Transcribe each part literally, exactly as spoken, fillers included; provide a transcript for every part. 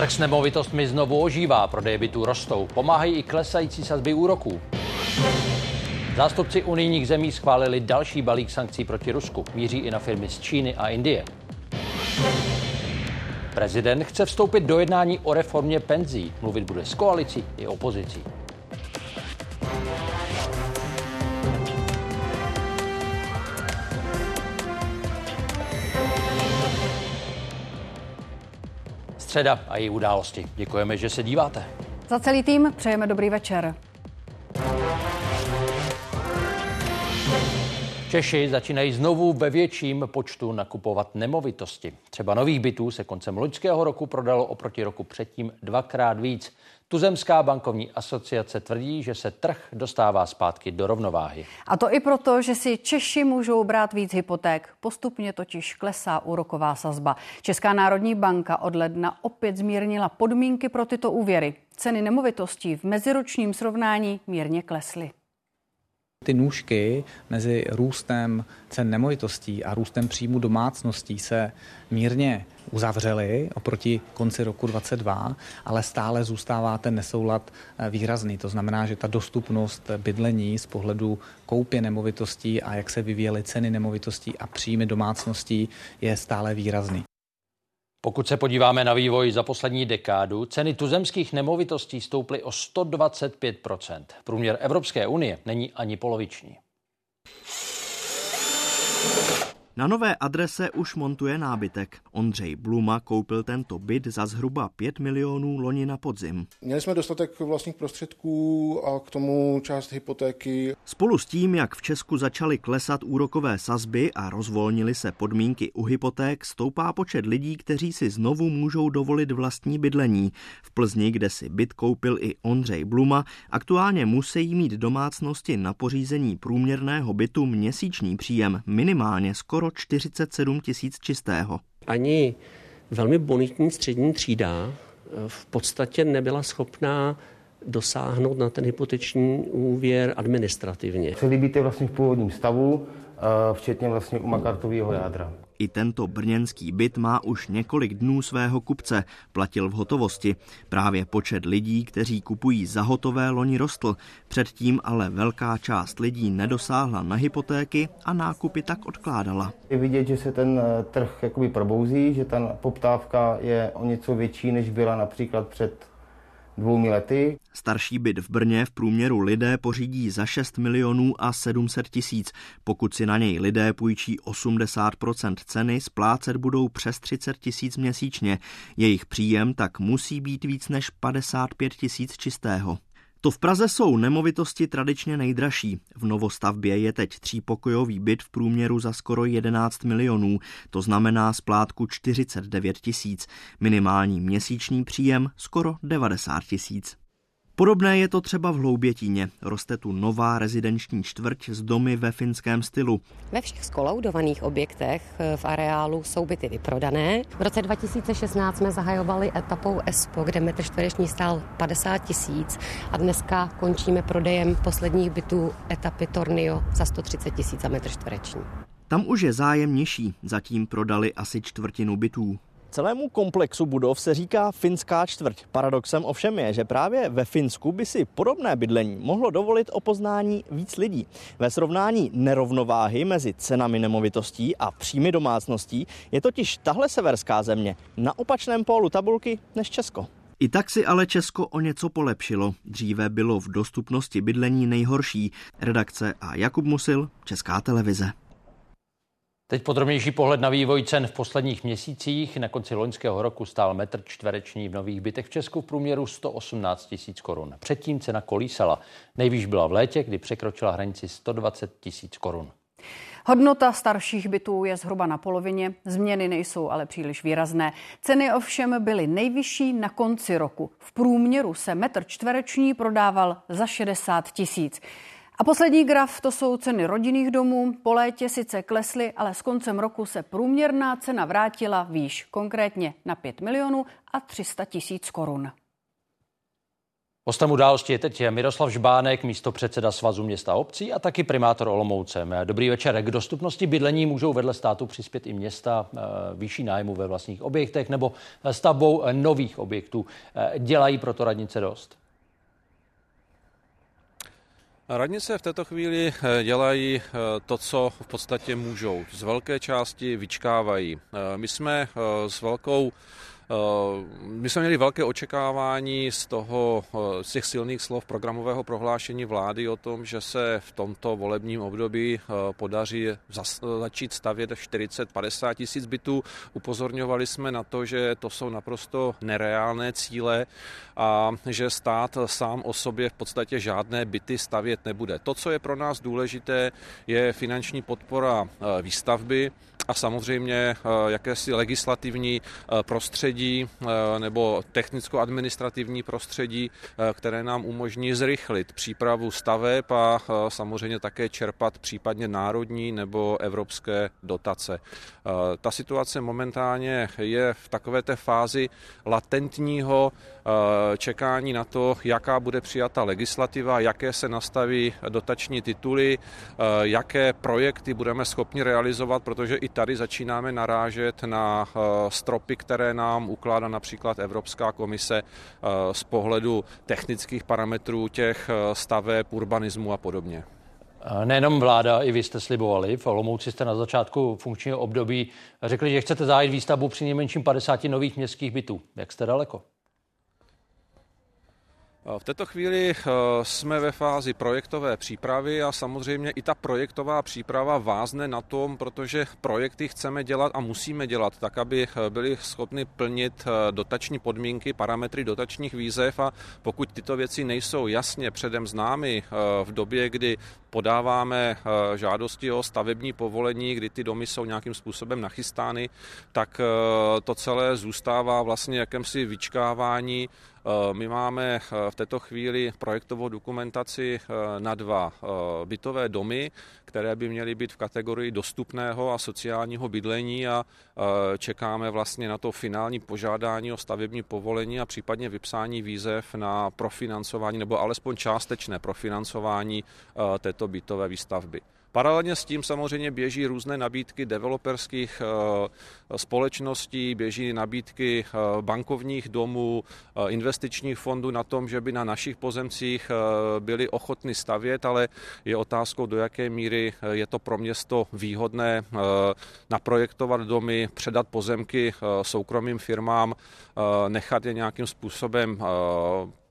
Trh s nemovitostmi znovu ožívá, prodeje bytů rostou, pomáhají i klesající sazby úroků. Zástupci unijních zemí schválili další balík sankcí proti Rusku. Míří i na firmy z Číny a Indie. Prezident chce vstoupit do jednání o reformě penzí. Mluvit bude s koalicí i opozicí. Středa a její události. Děkujeme, že se díváte. Za celý tým přejeme dobrý večer. Češi začínají znovu ve větším počtu nakupovat nemovitosti. Třeba nových bytů se koncem loňského roku prodalo oproti roku předtím dvakrát víc. Tuzemská bankovní asociace tvrdí, že se trh dostává zpátky do rovnováhy. A to i proto, že si Češi můžou brát víc hypoték. Postupně totiž klesá úroková sazba. Česká národní banka od ledna opět zmírnila podmínky pro tyto úvěry. Ceny nemovitostí v meziročním srovnání mírně klesly. Ty nůžky mezi růstem cen nemovitostí a růstem příjmu domácností se mírně uzavřely oproti konci roku dvacet dva, ale stále zůstává ten nesoulad výrazný. To znamená, že ta dostupnost bydlení z pohledu koupě nemovitostí a jak se vyvíjely ceny nemovitostí a příjmy domácností je stále výrazný. Pokud se podíváme na vývoj za poslední dekádu, ceny tuzemských nemovitostí stouply o sto dvacet pět procent. Průměr Evropské unie není ani poloviční. Na nové adrese už montuje nábytek. Ondřej Bluma koupil tento byt za zhruba pět milionů loni na podzim. Měli jsme dostatek vlastních prostředků a k tomu část hypotéky. Spolu s tím, jak v Česku začaly klesat úrokové sazby a rozvolnily se podmínky u hypoték, stoupá počet lidí, kteří si znovu můžou dovolit vlastní bydlení. V Plzni, kde si byt koupil i Ondřej Bluma, aktuálně musí mít domácnosti na pořízení průměrného bytu měsíční příjem minimálně skoro čtyřicet sedm tisíc čistého. Ani velmi bonitní střední třída v podstatě nebyla schopná dosáhnout na ten hypoteční úvěr administrativně. Celý byt je vlastně v původním stavu, včetně vlastně u Makartovýho jádra. I tento brněnský byt má už několik dnů svého kupce, platil v hotovosti. Právě počet lidí, kteří kupují za hotové, loni rostl. Předtím ale velká část lidí nedosáhla na hypotéky a nákupy tak odkládala. Je vidět, že se ten trh jakoby probouzí, že ta poptávka je o něco větší, než byla například před dvoumi lety. Starší byt v Brně v průměru lidé pořídí za šest milionů a sedm set tisíc. Pokud si na něj lidé půjčí osmdesát procent ceny, splácet budou přes třicet tisíc měsíčně. Jejich příjem tak musí být víc než padesát pět tisíc čistého. To v Praze jsou nemovitosti tradičně nejdražší. V novostavbě je teď třípokojový byt v průměru za skoro jedenáct milionů, to znamená splátku čtyřicet devět tisíc. Minimální měsíční příjem skoro devadesát tisíc. Podobné je to třeba v Hloubětíně. Roste tu nová rezidenční čtvrť s domy ve finském stylu. Ve všech skolaudovaných objektech v areálu jsou byty vyprodané. V roce dva tisíce šestnáct jsme zahajovali etapou Espo, kde metr čtvereční stál padesát tisíc a dneska končíme prodejem posledních bytů etapy Tornio za sto třicet tisíc za metr čtvereční. Tam už je zájem nižší, zatím prodali asi čtvrtinu bytů. Celému komplexu budov se říká finská čtvrť. Paradoxem ovšem je, že právě ve Finsku by si podobné bydlení mohlo dovolit o poznání víc lidí. Ve srovnání nerovnováhy mezi cenami nemovitostí a příjmy domácností je totiž tahle severská země na opačném pólu tabulky než Česko. I tak si ale Česko o něco polepšilo. Dříve bylo v dostupnosti bydlení nejhorší. Redakce a Jakub Musil, Česká televize. Teď podrobnější pohled na vývoj cen v posledních měsících. Na konci loňského roku stál metr čtvereční v nových bytech v Česku v průměru sto osmnáct tisíc korun. Předtím cena kolísala. Nejvýš byla v létě, kdy překročila hranici sto dvacet tisíc korun. Hodnota starších bytů je zhruba na polovině, změny nejsou ale příliš výrazné. Ceny ovšem byly nejvyšší na konci roku. V průměru se metr čtvereční prodával za šedesát tisíc. A poslední graf, to jsou ceny rodinných domů. Po létě sice klesly, ale s koncem roku se průměrná cena vrátila výš, konkrétně na pět milionů a tři sta tisíc korun. Hostem Události je teď Miroslav Žbánek, místopředseda Svazu měst a obcí a taky primátor Olomouce. Dobrý večer. K dostupnosti bydlení můžou vedle státu přispět i města výší nájmu ve vlastních objektech nebo stavbou nových objektů. Dělají proto radnice dost? Radnice v této chvíli dělají to, co v podstatě můžou. Z velké části vyčkávají. My jsme s velkou My jsme měli velké očekávání z toho, z těch silných slov programového prohlášení vlády o tom, že se v tomto volebním období podaří začít stavět čtyřicet až padesát tisíc bytů. Upozorňovali jsme na to, že to jsou naprosto nereálné cíle a že stát sám o sobě v podstatě žádné byty stavět nebude. To, co je pro nás důležité, je finanční podpora výstavby a samozřejmě jakési legislativní prostředí nebo technicko-administrativní prostředí, které nám umožní zrychlit přípravu staveb a samozřejmě také čerpat případně národní nebo evropské dotace. Ta situace momentálně je v takové té fázi latentního čekání na to, jaká bude přijata legislativa, jaké se nastaví dotační tituly, jaké projekty budeme schopni realizovat, protože i tady začínáme narážet na stropy, které nám ukládá například Evropská komise z pohledu technických parametrů těch staveb, urbanismu a podobně. Nejenom vláda, i vy jste slibovali. V Olomouci jste na začátku funkčního období řekli, že chcete zahájit výstavbu přinejmenším padesáti nových městských bytů. Jak jste daleko? V této chvíli jsme ve fázi projektové přípravy a samozřejmě i ta projektová příprava vázne na tom, protože projekty chceme dělat a musíme dělat tak, aby byli schopni plnit dotační podmínky, parametry dotačních výzev, a pokud tyto věci nejsou jasně předem známy v době, kdy podáváme žádosti o stavební povolení, kdy ty domy jsou nějakým způsobem nachystány, tak to celé zůstává vlastně jakémsi vyčkávání. My máme v této chvíli projektovou dokumentaci na dva bytové domy, které by měly být v kategorii dostupného a sociálního bydlení, a čekáme vlastně na to finální požádání o stavební povolení a případně vypsání výzev na profinancování nebo alespoň částečné profinancování této bytové výstavby. Paralelně s tím samozřejmě běží různé nabídky developerských společností, běží nabídky bankovních domů, investičních fondů na tom, že by na našich pozemcích byli ochotni stavět, ale je otázkou, do jaké míry je to pro město výhodné naprojektovat domy, předat pozemky soukromým firmám, nechat je nějakým způsobem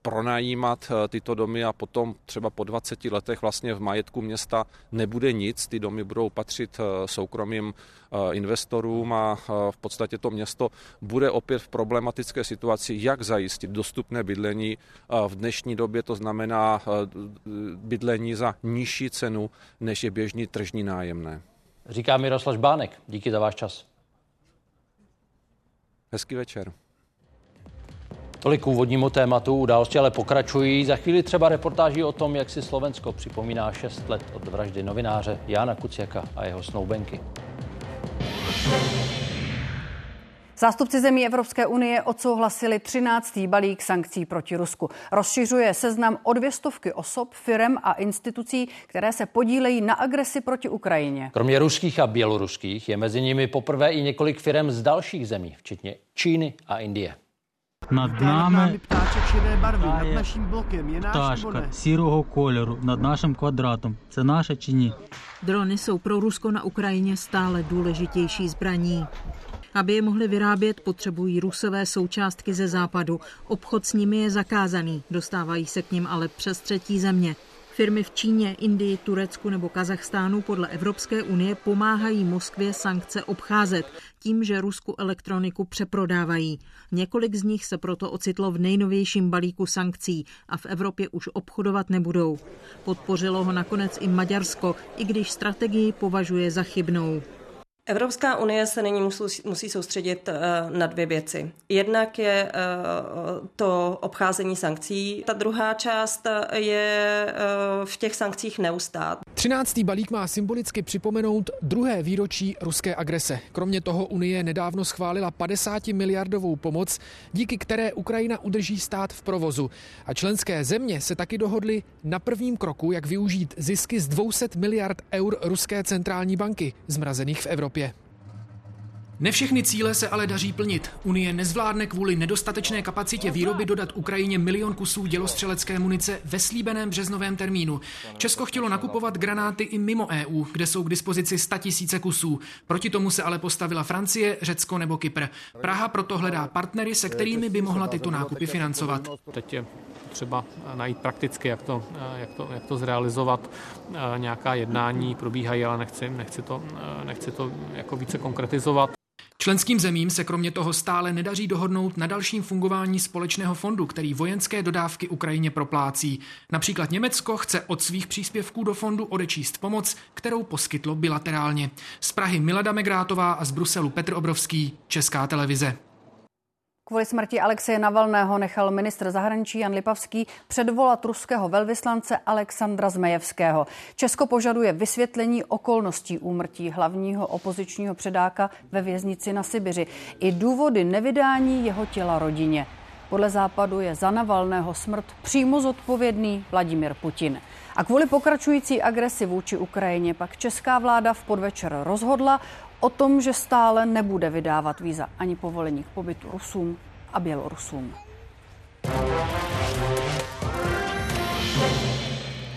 pronajímat tyto domy a potom třeba po dvaceti letech vlastně v majetku města nebude nic, ty domy budou patřit soukromým investorům a v podstatě to město bude opět v problematické situaci, jak zajistit dostupné bydlení v dnešní době, to znamená bydlení za nižší cenu, než je běžný tržní nájemné. Říká Miroslav Žbánek, díky za váš čas. Hezký večer. Tolik úvodnímu tématu. Události ale pokračují. Za chvíli třeba reportáží o tom, jak si Slovensko připomíná šest let od vraždy novináře Jána Kuciaka a jeho snoubenky. Zástupci zemí Evropské unie odsouhlasili třináctý balík sankcí proti Rusku. Rozšiřuje seznam o dvě stovky osob, firem a institucí, které se podílejí na agresi proti Ukrajině. Kromě ruských a běloruských je mezi nimi poprvé i několik firem z dalších zemí, včetně Číny a Indie. Над нами пташка сірого кольору, над нашим квадратом. Це наша чи ні? Drony jsou pro Rusko na Ukrajině stále důležitější zbraní. Aby je mohli vyrábět, potřebují Rusové součástky ze západu. Obchod s nimi je zakázaný, dostávají se k nim ale přes třetí země. Firmy v Číně, Indii, Turecku nebo Kazachstánu podle Evropské unie pomáhají Moskvě sankce obcházet tím, že Rusku elektroniku přeprodávají. Několik z nich se proto ocitlo v nejnovějším balíku sankcí a v Evropě už obchodovat nebudou. Podpořilo ho nakonec i Maďarsko, i když strategii považuje za chybnou. Evropská unie se nyní musí soustředit na dvě věci. Jednak je to obcházení sankcí, ta druhá část je v těch sankcích neustát. třináctý balík má symbolicky připomenout druhé výročí ruské agrese. Kromě toho Unie nedávno schválila padesátimiliardovou pomoc, díky které Ukrajina udrží stát v provozu. A členské země se taky dohodly na prvním kroku, jak využít zisky z dvě stě miliard eur ruské centrální banky, zmrazených v Evropě. Ne všechny cíle se ale daří plnit. Unie nezvládne kvůli nedostatečné kapacitě výroby dodat Ukrajině milion kusů dělostřelecké munice ve slíbeném březnovém termínu. Česko chtělo nakupovat granáty i mimo E U, kde jsou k dispozici statisíce kusů. Proti tomu se ale postavila Francie, Řecko nebo Kypr. Praha proto hledá partnery, se kterými by mohla tyto nákupy financovat. Teď je třeba najít prakticky, jak to, jak to, jak to zrealizovat. Nějaká jednání probíhají, ale nechci, nechci to, nechci to jako více konkretizovat. Členským zemím se kromě toho stále nedaří dohodnout na dalším fungování společného fondu, který vojenské dodávky Ukrajině proplácí. Například Německo chce od svých příspěvků do fondu odečíst pomoc, kterou poskytlo bilaterálně. Z Prahy Milada Megrátová a z Bruselu Petr Obrovský, Česká televize. Kvůli smrti Alexeje Navalného nechal ministr zahraničí Jan Lipavský předvolat ruského velvyslance Alexandra Zmejevského. Česko požaduje vysvětlení okolností úmrtí hlavního opozičního předáka ve věznici na Sibiři i důvody nevydání jeho těla rodině. Podle Západu je za Navalného smrt přímo zodpovědný Vladimir Putin. A kvůli pokračující agresi vůči Ukrajině pak česká vláda v podvečer rozhodla o tom, že stále nebude vydávat víza ani povolení k pobytu Rusům a Bělorusům.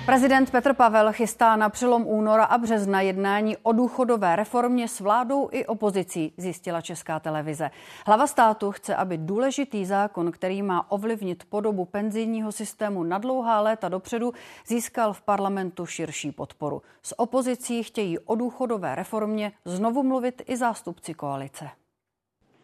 Prezident Petr Pavel chystá na přelom února a března jednání o důchodové reformě s vládou i opozicí, zjistila Česká televize. Hlava státu chce, aby důležitý zákon, který má ovlivnit podobu penzijního systému na dlouhá léta dopředu, získal v parlamentu širší podporu. S opozicí chtějí o důchodové reformě znovu mluvit i zástupci koalice.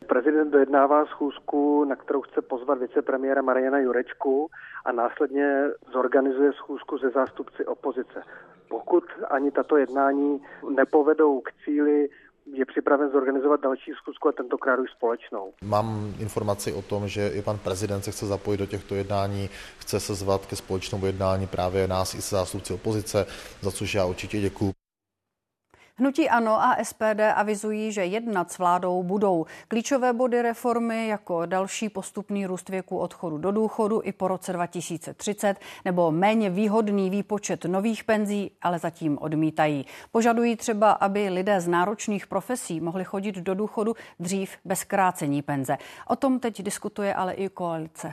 Prezident dojednává schůzku, na kterou chce pozvat vicepremiéra Mariana Jurečku a následně zorganizuje schůzku se zástupci opozice. Pokud ani tato jednání nepovedou k cíli, je připraven zorganizovat další schůzku a tentokrát už společnou. Mám informaci o tom, že i pan prezident se chce zapojit do těchto jednání, chce se zvat ke společnému jednání právě nás i se zástupci opozice, za což já určitě děkuju. Hnutí ANO a S P D avizují, že jednat s vládou budou. Klíčové body reformy jako další postupný růst věku odchodu do důchodu i po roce dva tisíce třicet nebo méně výhodný výpočet nových penzí, ale zatím odmítají. Požadují třeba, aby lidé z náročných profesí mohli chodit do důchodu dřív bez krácení penze. O tom teď diskutuje ale i koalice.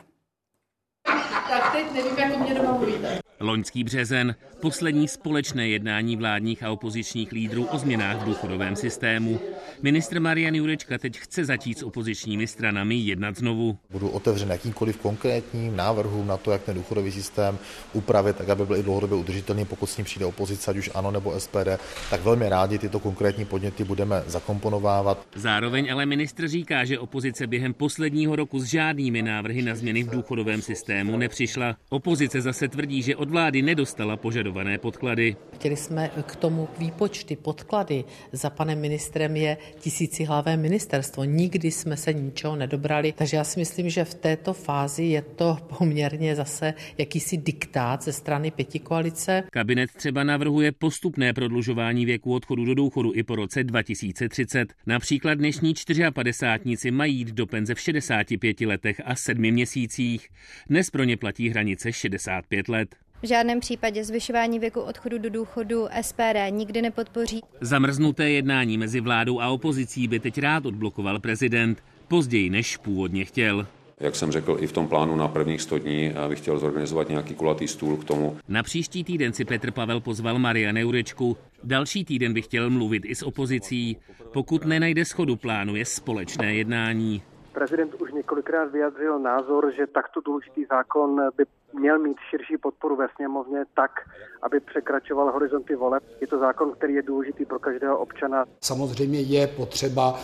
Tak teď nevím, jak mě doma mluvíte. Loňský březen, poslední společné jednání vládních a opozičních lídrů o změnách v důchodovém systému. Ministr Marian Jurečka teď chce začít s opozičními stranami jednat znovu. Budu otevřen jakýmkoliv konkrétním návrhům na to, jak ten důchodový systém upravit, tak aby byl i dlouhodobě udržitelný. Pokud s ním přijde opozice, ať už ANO nebo S P D, tak velmi rádi tyto konkrétní podněty budeme zakomponovávat. Zároveň ale ministr říká, že opozice během posledního roku s žádnými návrhy na změny v důchodovém systému nepřišla. Opozice zase tvrdí, že od vlády nedostala požadované podklady. Chtěli jsme k tomu výpočty, podklady. Za panem ministrem je tisícihlavé ministerstvo. Nikdy jsme se ničeho nedobrali, takže já si myslím, že v této fázi je to poměrně zase jakýsi diktát ze strany pětikoalice. Kabinet třeba navrhuje postupné prodlužování věku odchodu do důchodu i po roce dva tisíce třicet. Například dnešní čtyřiapadesátníci mají jít do penze v šedesáti pěti letech a sedmi měsících. Dnes pro ně platí hranice šedesát pět let. V žádném případě zvyšování věku odchodu do důchodu S P D nikdy nepodpoří. Zamrznuté jednání mezi vládou a opozicí by teď rád odblokoval prezident, později než původně chtěl. Jak jsem řekl, i v tom plánu na prvních sto dní bych chtěl zorganizovat nějaký kulatý stůl k tomu. Na příští týden si Petr Pavel pozval Mariana Jurečku. Další týden by chtěl mluvit i s opozicí. Pokud nenajde shodu, plánuje společné jednání. Prezident už několikrát vyjadřil názor, že takto důležitý zákon by měl mít širší podporu ve sněmovně tak, aby překračoval horizonty voleb. Je to zákon, který je důležitý pro každého občana. Samozřejmě je potřeba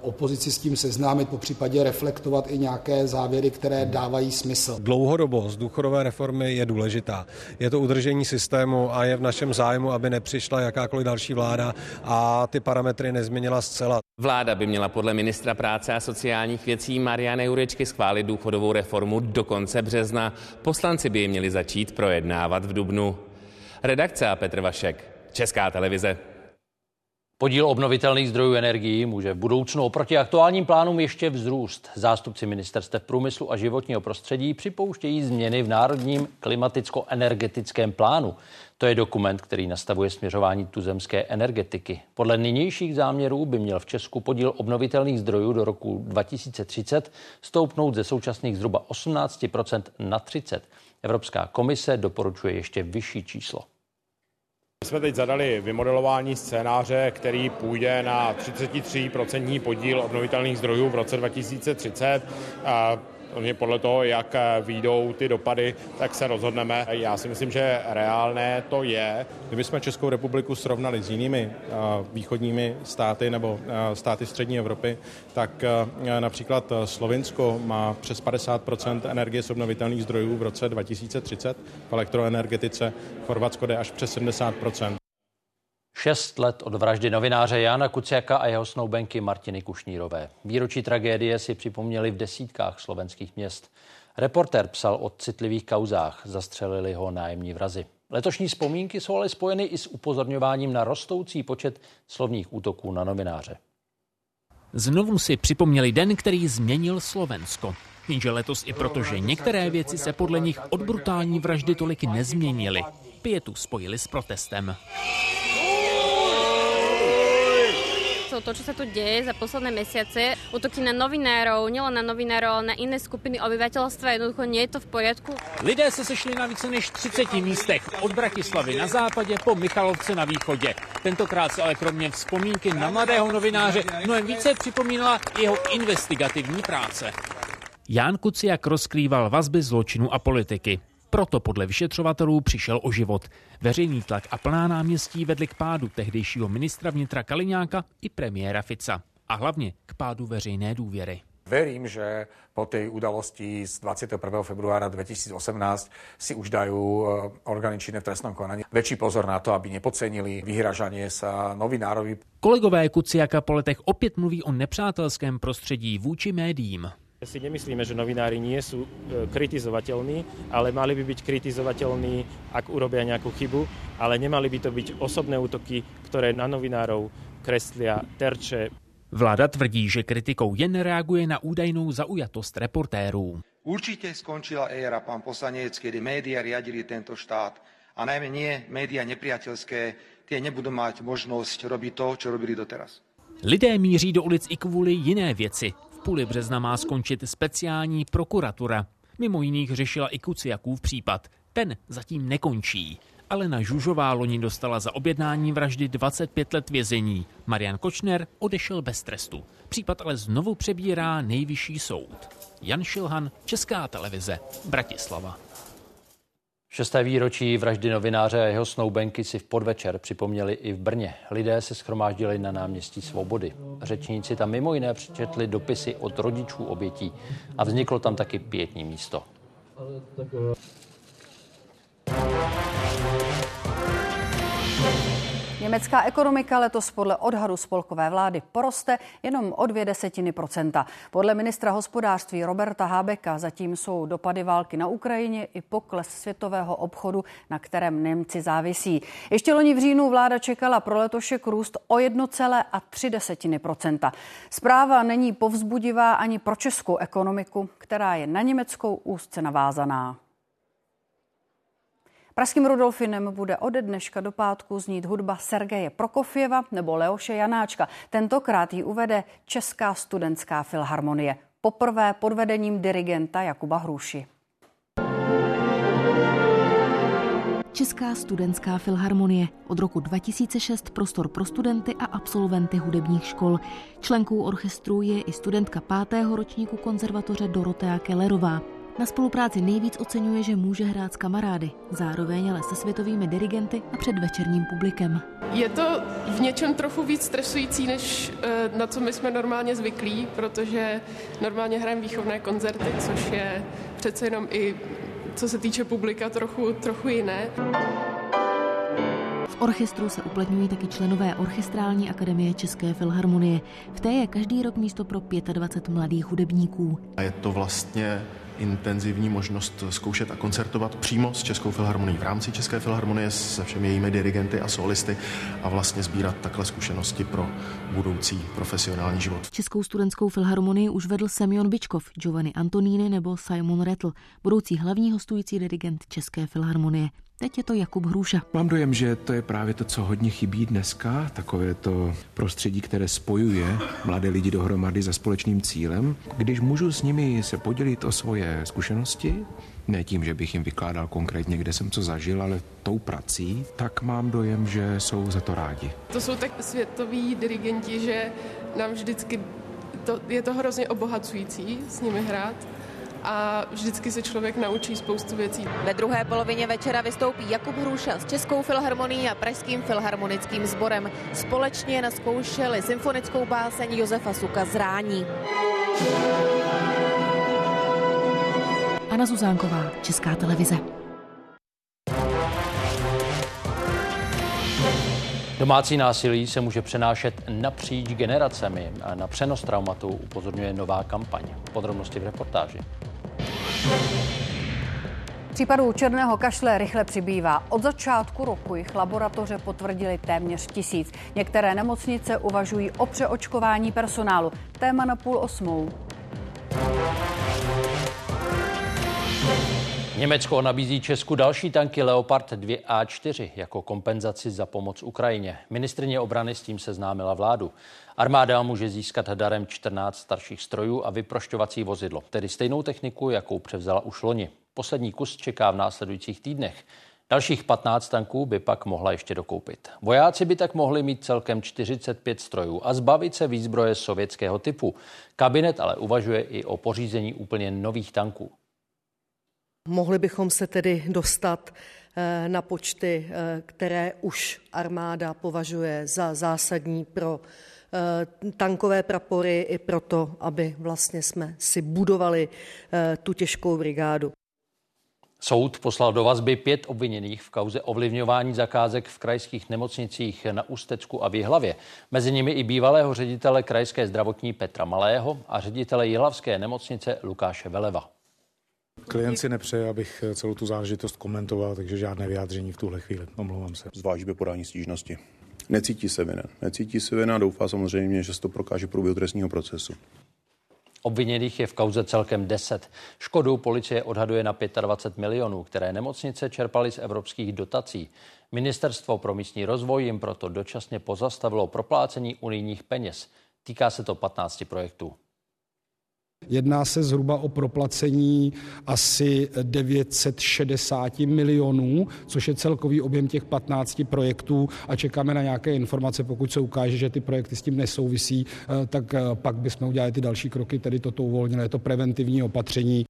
opozici s tím seznámit, popřípadě reflektovat i nějaké závěry, které dávají smysl. Dlouhodobost důchodové reformy je důležitá. Je to udržení systému a je v našem zájmu, aby nepřišla jakákoliv další vláda a ty parametry nezměnila zcela. Vláda by měla podle ministra práce a sociálních věcí Mariana Jurečky schválit důchodovou reformu do konce března. Poslanci by ji měli začít projednávat v dubnu. Redakce a Petr Vašek, Česká televize. Podíl obnovitelných zdrojů energií může v budoucnu oproti aktuálním plánům ještě vzrůst. Zástupci ministerstev průmyslu a životního prostředí připouštějí změny v národním klimaticko-energetickém plánu. To je dokument, který nastavuje směřování tuzemské energetiky. Podle nynějších záměrů by měl v Česku podíl obnovitelných zdrojů do roku dva tisíce třicet stoupnout ze současných zhruba osmnáct procent na třicet procent. Evropská komise doporučuje ještě vyšší číslo. My jsme teď zadali vymodelování scénáře, který půjde na třicet tři procent podíl obnovitelných zdrojů v roce dva tisíce třicet. Podle toho, jak vyjdou ty dopady, tak se rozhodneme. Já si myslím, že reálné to je. Kdybychom Českou republiku srovnali s jinými východními státy nebo státy střední Evropy, tak například Slovinsko má přes padesát procent energie z obnovitelných zdrojů v roce dva tisíce třicet. V elektroenergetice Chorvatsko jde až přes sedmdesát procent. Šest let od vraždy novináře Jána Kuciaka a jeho snoubenky Martiny Kušnírové. Výročí tragédie si připomněli v desítkách slovenských měst. Reportér psal o citlivých kauzách, zastřelili ho nájemní vrazi. Letošní vzpomínky jsou ale spojeny i s upozorňováním na rostoucí počet slovních útoků na novináře. Znovu si připomněli den, který změnil Slovensko. Jenže letos i protože některé věci se podle nich od brutální vraždy tolik nezměnily. Pietu spojili s protestem. To, čo sa tu deje za posledné mesiace, útoky na novinárov, nielen na novinárov, ale na iné skupiny obyvateľstva, jednoducho nie je to v poriadku. Lidé se sešli na více než třiceti místech, od Bratislavy na západě po Michalovce na východě. Tentokrát se ale kromě vzpomínky na mladého novináře mnohem více připomínala jeho investigativní práce. Ján Kuciak rozkrýval vazby zločinu a politiky. Proto podle vyšetřovatelů přišel o život. Veřejný tlak a plná náměstí vedly k pádu tehdejšího ministra vnitra Kaliňáka i premiéra Fica. A hlavně k pádu veřejné důvěry. Verím, že po té události z dvacátého prvního februára dva tisíce osmnáct si už dají orgány činné v trestnom konaní větší pozor na to, aby nepodcenili vyhražanie sa novinárovi. Kolegové Kuciaka po letech opět mluví o nepřátelském prostředí vůči médiím. Si nemyslíme, že novinári nie sú kritizovateľní, ale mali by byť kritizovateľní, ak urobia nejakú chybu, ale nemali by to byť osobné útoky, ktoré na novinárov kreslia terče. Vláda tvrdí, že kritikou jen reaguje na údajnou zaujatost reportérů. Určitě skončila éra, pán poslanec, kedy média riadili tento štát a najmä nie média nepriateľské, tie nebudú mať možnosť robiť to, čo robili doteraz. Lidé míří do ulic i kvůli jiné věci. V půli března má skončit speciální prokuratura. Mimo jiných řešila i Kuciakův případ. Ten zatím nekončí. Alena Žužová loni dostala za objednání vraždy dvacet pět let vězení. Marian Kočner odešel bez trestu. Případ ale znovu přebírá nejvyšší soud. Jan Šilhan, Česká televize, Bratislava. Šesté výročí vraždy novináře a jeho snoubenky si v podvečer připomněli i v Brně. Lidé se shromáždili na náměstí Svobody. Řečníci tam mimo jiné přečetli dopisy od rodičů obětí a vzniklo tam taky pietní místo. Německá ekonomika letos podle odhadu spolkové vlády poroste jenom o dvě desetiny procenta. Podle ministra hospodářství Roberta Habecka zatím jsou dopady války na Ukrajině i pokles světového obchodu, na kterém Němci závisí. Ještě loni v říjnu vláda čekala pro letošek růst o jedna celá tři procenta. Zpráva není povzbudivá ani pro českou ekonomiku, která je na německou úzce navázaná. Pražským Rudolfinem bude ode dneška do pátku znít hudba Sergeje Prokofjeva nebo Leoše Janáčka. Tentokrát ji uvede Česká studentská filharmonie. Poprvé pod vedením dirigenta Jakuba Hruši. Česká studentská filharmonie. Od roku dva tisíce šest prostor pro studenty a absolventy hudebních škol. Členkou orchestru je i studentka pátého ročníku konzervatoře Dorotea Kellerová. Na spolupráci nejvíc oceňuje, že může hrát s kamarády, zároveň ale se světovými dirigenty a před večerním publikem. Je to v něčem trochu víc stresující, než na co my jsme normálně zvyklí, protože normálně hrajeme výchovné koncerty, což je přece jenom i co se týče publika trochu, trochu jiné. V orchestru se uplatňují taky členové Orchestrální akademie České filharmonie. V té je každý rok místo pro dvacet pět mladých hudebníků. A je to vlastně intenzivní možnost zkoušet a koncertovat přímo s Českou filharmonií, v rámci České filharmonie, se všemi jejími dirigenty a solisty a vlastně sbírat takhle zkušenosti pro budoucí profesionální život. Českou studentskou filharmonii už vedl Semyon Byčkov, Giovanni Antonini nebo Simon Rattle, budoucí hlavní hostující dirigent České filharmonie. Teď je to Jakub Hruša. Mám dojem, že to je právě to, co hodně chybí dneska, takové to prostředí, které spojuje mladé lidi dohromady za společným cílem. Když můžu s nimi se podělit o svoje zkušenosti, ne tím, že bych jim vykládal konkrétně, kde jsem co zažil, ale tou prací, tak mám dojem, že jsou za to rádi. To jsou tak světoví dirigenti, že nám vždycky, to, je to hrozně obohacující s nimi hrát. A vždycky se člověk naučí spoustu věcí. Ve druhé polovině večera vystoupí Jakub Hruša s Českou filharmonií a Pražským filharmonickým sborem. Společně nazkoušeli symfonickou báseň Josefa Suka Zrání. Anna Zuzánková, Česká televize. Domácí násilí se může přenášet napříč generacemi. Na přenos traumatu upozorňuje nová kampaň. Podrobnosti v reportáži. Případů černého kašle rychle přibývá. Od začátku roku jich laboratoře potvrdili téměř tisíc. Některé nemocnice uvažují o přeočkování personálu. Téma na půl osmou. Německo nabízí Česku další tanky Leopard dva á čtyři jako kompenzaci za pomoc Ukrajině. Ministryně obrany s tím seznámila vládu. Armáda může získat darem čtrnáct starších strojů a vyprošťovací vozidlo, tedy stejnou techniku, jakou převzala už loni. Poslední kus čeká v následujících týdnech. Dalších patnáct tanků by pak mohla ještě dokoupit. Vojáci by tak mohli mít celkem čtyřicet pět strojů a zbavit se výzbroje sovětského typu. Kabinet ale uvažuje i o pořízení úplně nových tanků. Mohli bychom se tedy dostat na počty, které už armáda považuje za zásadní pro tankové prapory i proto, aby vlastně jsme si budovali tu těžkou brigádu. Soud poslal do vazby pět obviněných v kauze ovlivňování zakázek v krajských nemocnicích na Ústecku a v Jihlavě. Mezi nimi i bývalého ředitele krajské zdravotní Petra Malého a ředitele jihlavské nemocnice Lukáše Veleva. Klient si nepřeje, abych celou tu záležitost komentoval, takže žádné vyjádření v tuhle chvíli. Omlouvám se. Zváží by podání stížnosti. Necítí se vina. Necítí se vina, doufá samozřejmě, že se to prokáže v průběhu trestního procesu. Obviněných je v kauze celkem deset. Škodu policie odhaduje na dvacet pět milionů, které nemocnice čerpaly z evropských dotací. Ministerstvo pro místní rozvoj jim proto dočasně pozastavilo proplácení unijních peněz. Týká se to patnácti projektů. Jedná se zhruba o proplacení asi devět set šedesát milionů, což je celkový objem těch patnácti projektů a čekáme na nějaké informace. Pokud se ukáže, že ty projekty s tím nesouvisí, tak pak bychom udělali ty další kroky, tedy toto uvolněné, to preventivní opatření.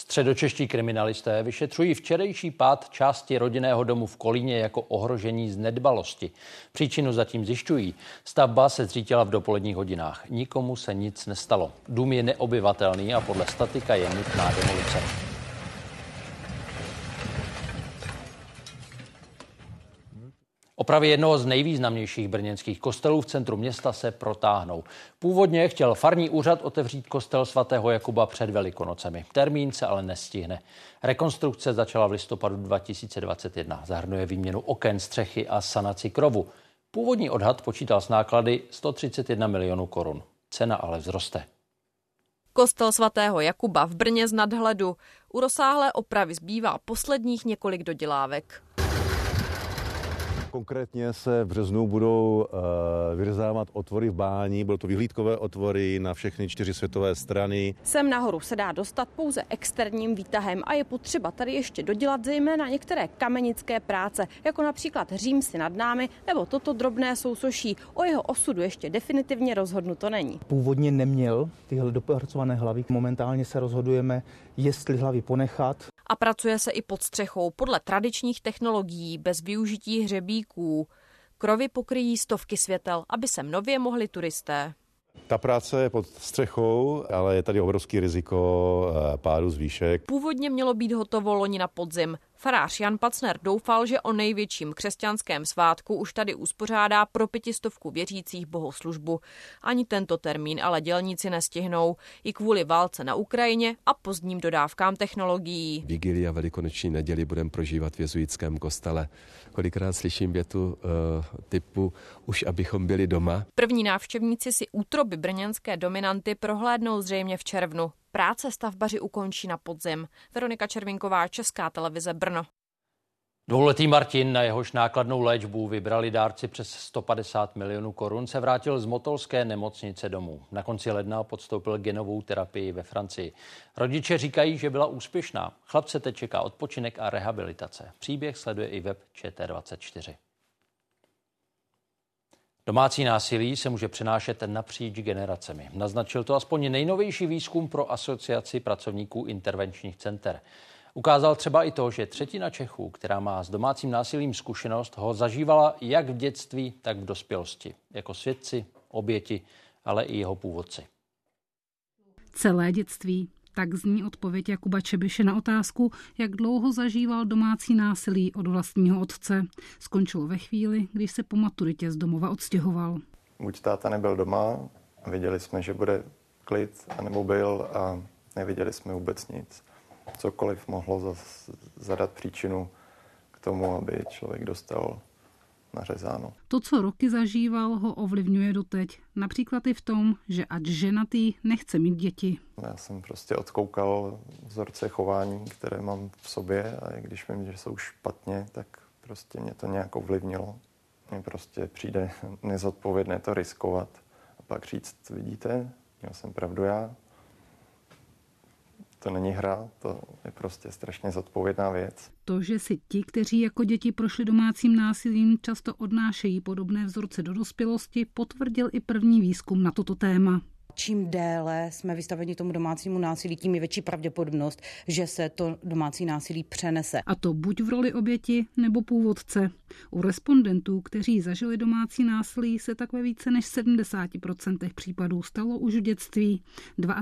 Středočeští kriminalisté vyšetřují včerejší pád části rodinného domu v Kolíně jako ohrožení z nedbalosti. Příčinu zatím zjišťují. Stavba se zřítila v dopoledních hodinách. Nikomu se nic nestalo. Dům je neobyvatelný a podle statika je nutná demolice. Opravy jednoho z nejvýznamnějších brněnských kostelů v centru města se protáhnou. Původně chtěl farní úřad otevřít kostel svatého Jakuba před Velikonocemi. Termín se ale nestihne. Rekonstrukce začala v listopadu dva tisíce dvacet jedna. Zahrnuje výměnu oken, střechy a sanaci krovu. Původní odhad počítal s náklady sto třicet jedna milionů korun. Cena ale vzroste. Kostel svatého Jakuba v Brně z nadhledu. U rozsáhlé opravy zbývá posledních několik dodělávek. Konkrétně se v březnu budou vyřezávat otvory v bání, budou to vyhlídkové otvory na všechny čtyři světové strany. Sem nahoru se dá dostat pouze externím výtahem a je potřeba tady ještě dodělat zejména některé kamenické práce, jako například Římsy nad námi nebo toto drobné sousoší. O jeho osudu ještě definitivně rozhodnuto není. Původně neměl tyhle dopracované hlavy. Momentálně se rozhodujeme, jestli hlavy ponechat. A pracuje se i pod střechou podle tradičních technologií bez využití hřebíků. Krovy pokryjí stovky světel, aby sem nově mohli turisté. Ta práce je pod střechou, ale je tady obrovský riziko pádu z výšek. Původně mělo být hotovo loni na podzim. Farář Jan Pacner doufal, že o největším křesťanském svátku už tady uspořádá pro pětistovku věřících bohoslužbu. Ani tento termín ale dělníci nestihnou. I kvůli válce na Ukrajině a pozdním dodávkám technologií. Vigilii a velikonoční neděli budeme prožívat v jezuitském kostele. Kolikrát slyším větu uh, typu už abychom byli doma. První návštěvníci si útroby brněnské dominanty prohlédnou zřejmě v červnu. Práce stavbaři ukončí na podzim. Veronika Červinková, Česká televize, Brno. Dvouletý Martin, na jehož nákladnou léčbu vybrali dárci přes sto padesát milionů korun, se vrátil z motolské nemocnice domů. Na konci ledna podstoupil genovou terapii ve Francii. Rodiče říkají, že byla úspěšná. Chlapce teď čeká odpočinek a rehabilitace. Příběh sleduje i web Č T dvacet čtyři. Domácí násilí se může přenášet napříč generacemi. Naznačil to aspoň nejnovější výzkum pro asociaci pracovníků intervenčních center. Ukázal třeba i to, že třetina Čechů, která má s domácím násilím zkušenost, ho zažívala jak v dětství, tak v dospělosti. Jako svědci, oběti, ale i jeho původci. Celé dětství. Tak zní odpověď Jakuba Čebiše na otázku, jak dlouho zažíval domácí násilí od vlastního otce. Skončilo ve chvíli, když se po maturitě z domova odstěhoval. Buď táta nebyl doma, viděli jsme, že bude klid, anebo byl a neviděli jsme vůbec nic. Cokoliv mohlo zadat příčinu k tomu, aby člověk dostal nařezáno. To, co roky zažíval, ho ovlivňuje doteď. Například i v tom, že ať ženatý, nechce mít děti. Já jsem prostě odkoukal vzorce chování, které mám v sobě a i když vím, že jsou špatně, tak prostě mě to nějak ovlivnilo. Mně prostě přijde nezodpovědné to riskovat a pak říct, vidíte, měl jsem pravdu já. To není hra, to je prostě strašně zodpovědná věc. To, že si ti, kteří jako děti prošli domácím násilím, často odnášejí podobné vzorce do dospělosti, potvrdil i první výzkum na toto téma. Čím déle jsme vystaveni tomu domácímu násilí, tím je větší pravděpodobnost, že se to domácí násilí přenese. A to buď v roli oběti, nebo původce. U respondentů, kteří zažili domácí násilí, se tak ve více než sedmdesáti procentech případů stalo už v dětství.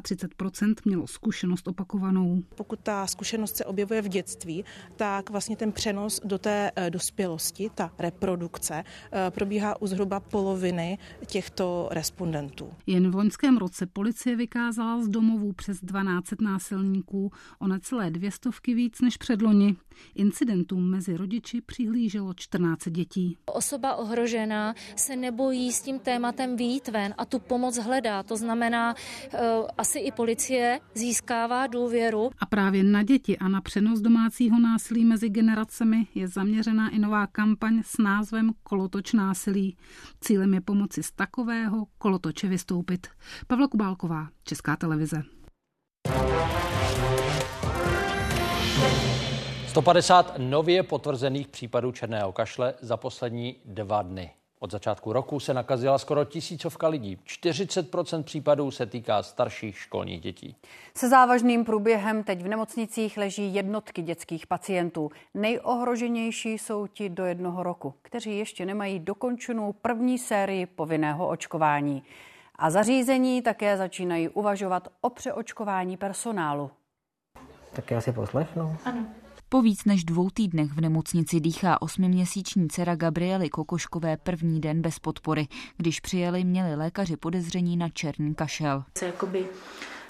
třicet dva procent mělo zkušenost opakovanou. Pokud ta zkušenost se objevuje v dětství, tak vlastně ten přenos do té dospělosti, ta reprodukce, probíhá u zhruba poloviny těchto respondentů. Jen v loňském roce policie vykázala z domovů přes tisíc dvě stě násilníků, o necelé dvě stovky víc než předloni. Incidentům mezi rodiči přihlíželo čtrnáct dětí. Osoba ohrožená se nebojí s tím tématem vyjít ven a tu pomoc hledá. To znamená, e, asi i policie získává důvěru. A právě na děti a na přenos domácího násilí mezi generacemi je zaměřená i nová kampaň s názvem Kolotoč násilí. Cílem je pomoci z takového kolotoče vystoupit. Pavla Kubálková, Česká televize. sto padesát nově potvrzených případů černého kašle za poslední dva dny. Od začátku roku se nakazila skoro tisícovka lidí. čtyřicet procent případů se týká starších školních dětí. Se závažným průběhem teď v nemocnicích leží jednotky dětských pacientů. Nejohroženější jsou ti do jednoho roku, kteří ještě nemají dokončenou první sérii povinného očkování. A zařízení také začínají uvažovat o přeočkování personálu. Tak já si poslechnu. Ano. Po víc než dvou týdnech v nemocnici dýchá osmiměsíční dcera Gabriely Kokoškové první den bez podpory. Když přijeli, měli lékaři podezření na černý kašel. Se jakoby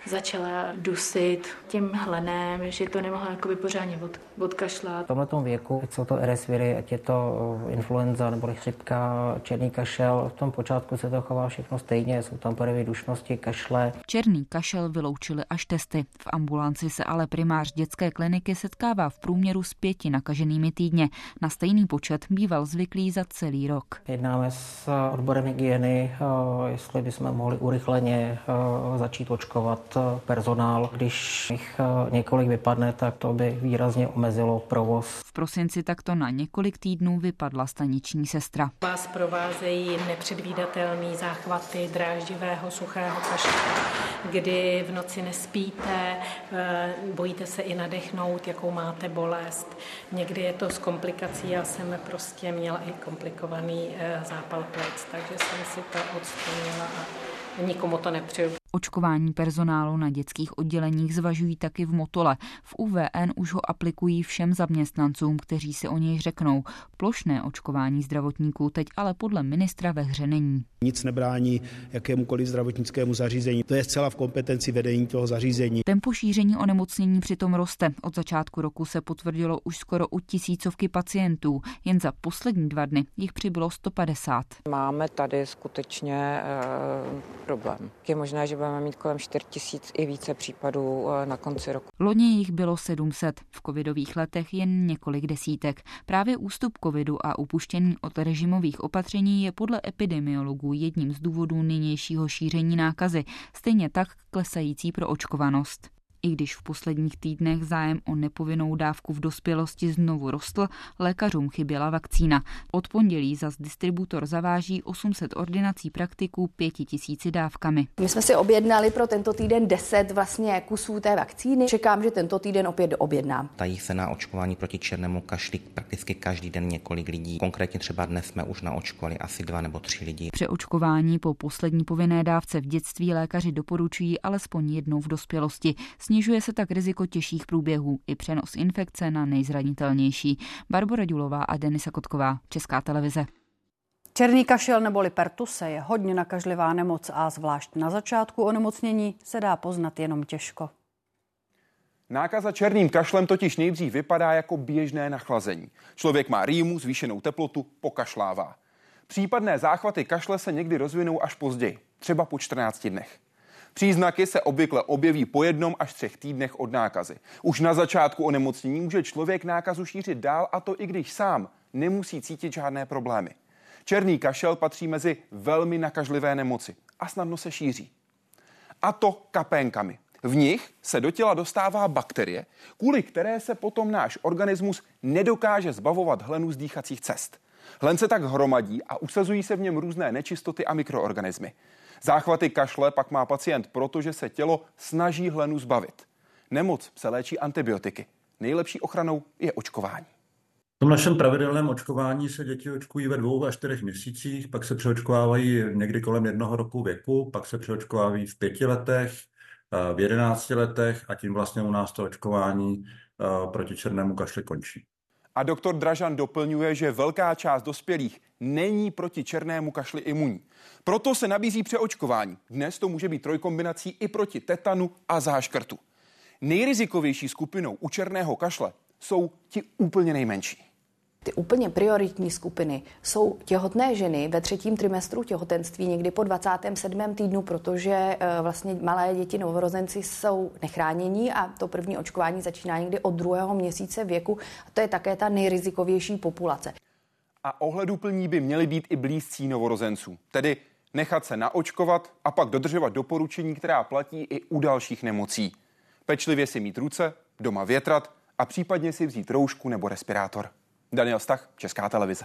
začala dusit tím hlenem, že to nemohla jakoby pořádně od, odkašlat. V tomhletom věku, ať jsou to R S viry, ať je to influenza nebo chřipka, černý kašel, v tom počátku se to chová všechno stejně, jsou tam projevy dušnosti, kašle. Černý kašel vyloučili až testy. V ambulanci se ale primář dětské kliniky setkává v průměru s pěti nakaženými týdně. Na stejný počet býval zvyklý za celý rok. Jednáme s odborem hygieny, jestli bychom mohli urychleně začít očkovat personál. Když jich několik vypadne, tak to by výrazně omezilo provoz. V prosinci takto na několik týdnů vypadla staniční sestra. Vás provázejí nepředvídatelné záchvaty dráždivého suchého kašle, kdy v noci nespíte, bojíte se i nadechnout, jakou máte bolest. Někdy je to s komplikací, já jsem prostě měla i komplikovaný zápal plec, takže jsem si to odstranila a nikomu to nepřeju. Očkování personálu na dětských odděleních zvažují taky v Motole. V U V N už ho aplikují všem zaměstnancům, kteří si o něj řeknou. Plošné očkování zdravotníků teď ale podle ministra ve hře není. Nic nebrání jakémukoliv zdravotnickému zařízení. To je zcela v kompetenci vedení toho zařízení. Tempo šíření onemocnění přitom roste. Od začátku roku se potvrdilo už skoro u tisícovky pacientů. Jen za poslední dva dny jich přibylo sto padesát. Máme tady skutečně e, problém. Je možné, že budeme mít kolem čtyři tisíce i více případů na konci roku. Loni jich bylo sedm set, v covidových letech jen několik desítek. Právě ústup covidu a upuštění od režimových opatření je podle epidemiologů jedním z důvodů nynějšího šíření nákazy, stejně tak klesající proočkovanost. I když v posledních týdnech zájem o nepovinnou dávku v dospělosti znovu rostl, lékařům chyběla vakcína. Od pondělí zas distributor zaváží osm set ordinací praktiků pěti tisíci dávkami. My jsme si objednali pro tento týden deset vlastně kusů té vakcíny. Čekám, že tento týden opět objednám. Tají se na očkování proti černému kašli prakticky každý den několik lidí. Konkrétně třeba dnes jsme už naočkovali asi dva nebo tři lidi. Při očkování po poslední povinné dávce v dětství lékaři doporučují alespoň jednou v dospělosti. Snižuje se tak riziko těžších průběhů i přenos infekce na nejzranitelnější. Barbora Dulová a Denisa Kotková, Česká televize. Černý kašel neboli pertuse je hodně nakažlivá nemoc a zvlášť na začátku onemocnění se dá poznat jenom těžko. Nákaza černým kašlem totiž nejdřív vypadá jako běžné nachlazení. Člověk má rýmu, zvýšenou teplotu, pokašlává. Případné záchvaty kašle se někdy rozvinou až později, třeba po čtrnácti dnech. Příznaky se obvykle objeví po jednom až třech týdnech od nákazy. Už na začátku onemocnění může člověk nákazu šířit dál, a to i když sám nemusí cítit žádné problémy. Černý kašel patří mezi velmi nakažlivé nemoci a snadno se šíří. A to kapénkami. V nich se do těla dostává bakterie, kvůli které se potom náš organismus nedokáže zbavovat hlenu z dýchacích cest. Hlen se tak hromadí a usazují se v něm různé nečistoty a mikroorganismy. Záchvaty kašle pak má pacient, protože se tělo snaží hlenu zbavit. Nemoc se léčí antibiotiky. Nejlepší ochranou je očkování. V tom našem pravidelném očkování se děti očkují ve dvou až čtyřech měsících, pak se přeočkovávají někdy kolem jednoho roku věku, pak se přeočkovávají v pěti letech, v jedenácti letech a tím vlastně u nás to očkování proti černému kašli končí. A doktor Dražan doplňuje, že velká část dospělých není proti černému kašli imunní. Proto se nabízí přeočkování. Dnes to může být trojkombinací i proti tetanu a záškrtu. Nejrizikovější skupinou u černého kašle jsou ti úplně nejmenší. Ty úplně prioritní skupiny jsou těhotné ženy ve třetím trimestru těhotenství, někdy po dvacátém sedmém týdnu, protože vlastně malé děti, novorozenci jsou nechránění a to první očkování začíná někdy od druhého měsíce věku. A to je také ta nejrizikovější populace. A ohleduplní by měly být i blízcí novorozenců, tedy nechat se naočkovat a pak dodržovat doporučení, která platí i u dalších nemocí. Pečlivě si mít ruce, doma větrat a případně si vzít roušku nebo respirátor. Daniel Stach, Česká televize.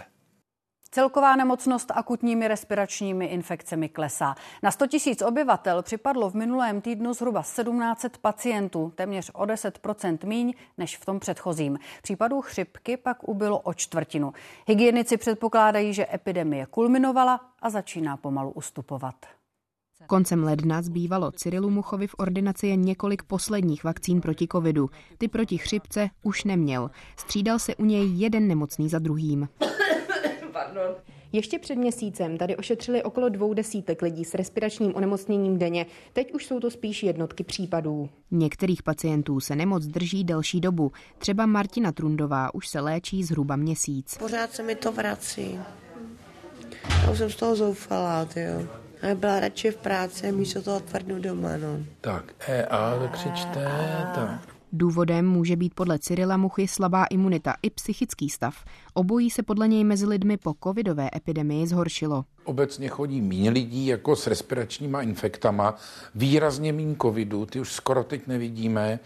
Celková nemocnost akutními respiračními infekcemi klesá. Na sto tisíc obyvatel připadlo v minulém týdnu zhruba sedmnáct set pacientů, téměř o deset procent míň než v tom předchozím. Případů chřipky pak ubylo o čtvrtinu. Hygienici předpokládají, že epidemie kulminovala a začíná pomalu ustupovat. Koncem ledna zbývalo Cyrilu Muchovi v ordinaci jen několik posledních vakcín proti covidu. Ty proti chřipce už neměl. Střídal se u něj jeden nemocný za druhým. Pardon. Ještě před měsícem tady ošetřili okolo dvou desítek lidí s respiračním onemocněním denně. Teď už jsou to spíš jednotky případů. Některých pacientů se nemoc drží delší dobu. Třeba Martina Trundová už se léčí zhruba měsíc. Pořád se mi to vrací. Já už jsem z toho zoufalá, tyjo. Ale byla radši v práci, místo toho tvrdnu doma, no. Tak, E A dokřičte, tak. Důvodem může být podle Cyrila Muchy slabá imunita i psychický stav. Obojí se podle něj mezi lidmi po covidové epidemii zhoršilo. Obecně chodí méně lidí jako s respiračníma infektama, výrazně méně covidu, ty už skoro teď nevidíme.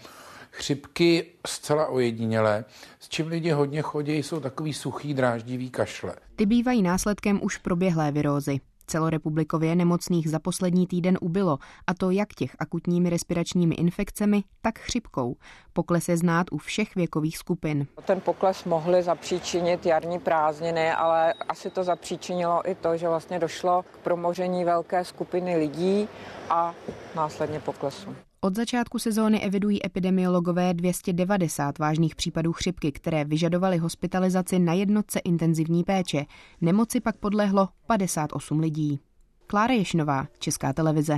Chřipky zcela ojedinělé, s čím lidi hodně chodí, jsou takový suchý, dráždivý kašle. Ty bývají následkem už proběhlé virózy. Celorepublikově nemocných za poslední týden ubylo, a to jak těch akutními respiračními infekcemi, tak chřipkou. Pokles je znát u všech věkových skupin. Ten pokles mohly zapříčinit jarní prázdniny, ale asi to zapříčinilo i to, že vlastně došlo k promoření velké skupiny lidí a následně poklesu. Od začátku sezóny evidují epidemiologové dvě stě devadesát vážných případů chřipky, které vyžadovaly hospitalizaci na jednotce intenzivní péče. Nemoci pak podlehlo padesát osm lidí. Klára Ješnová, Česká televize.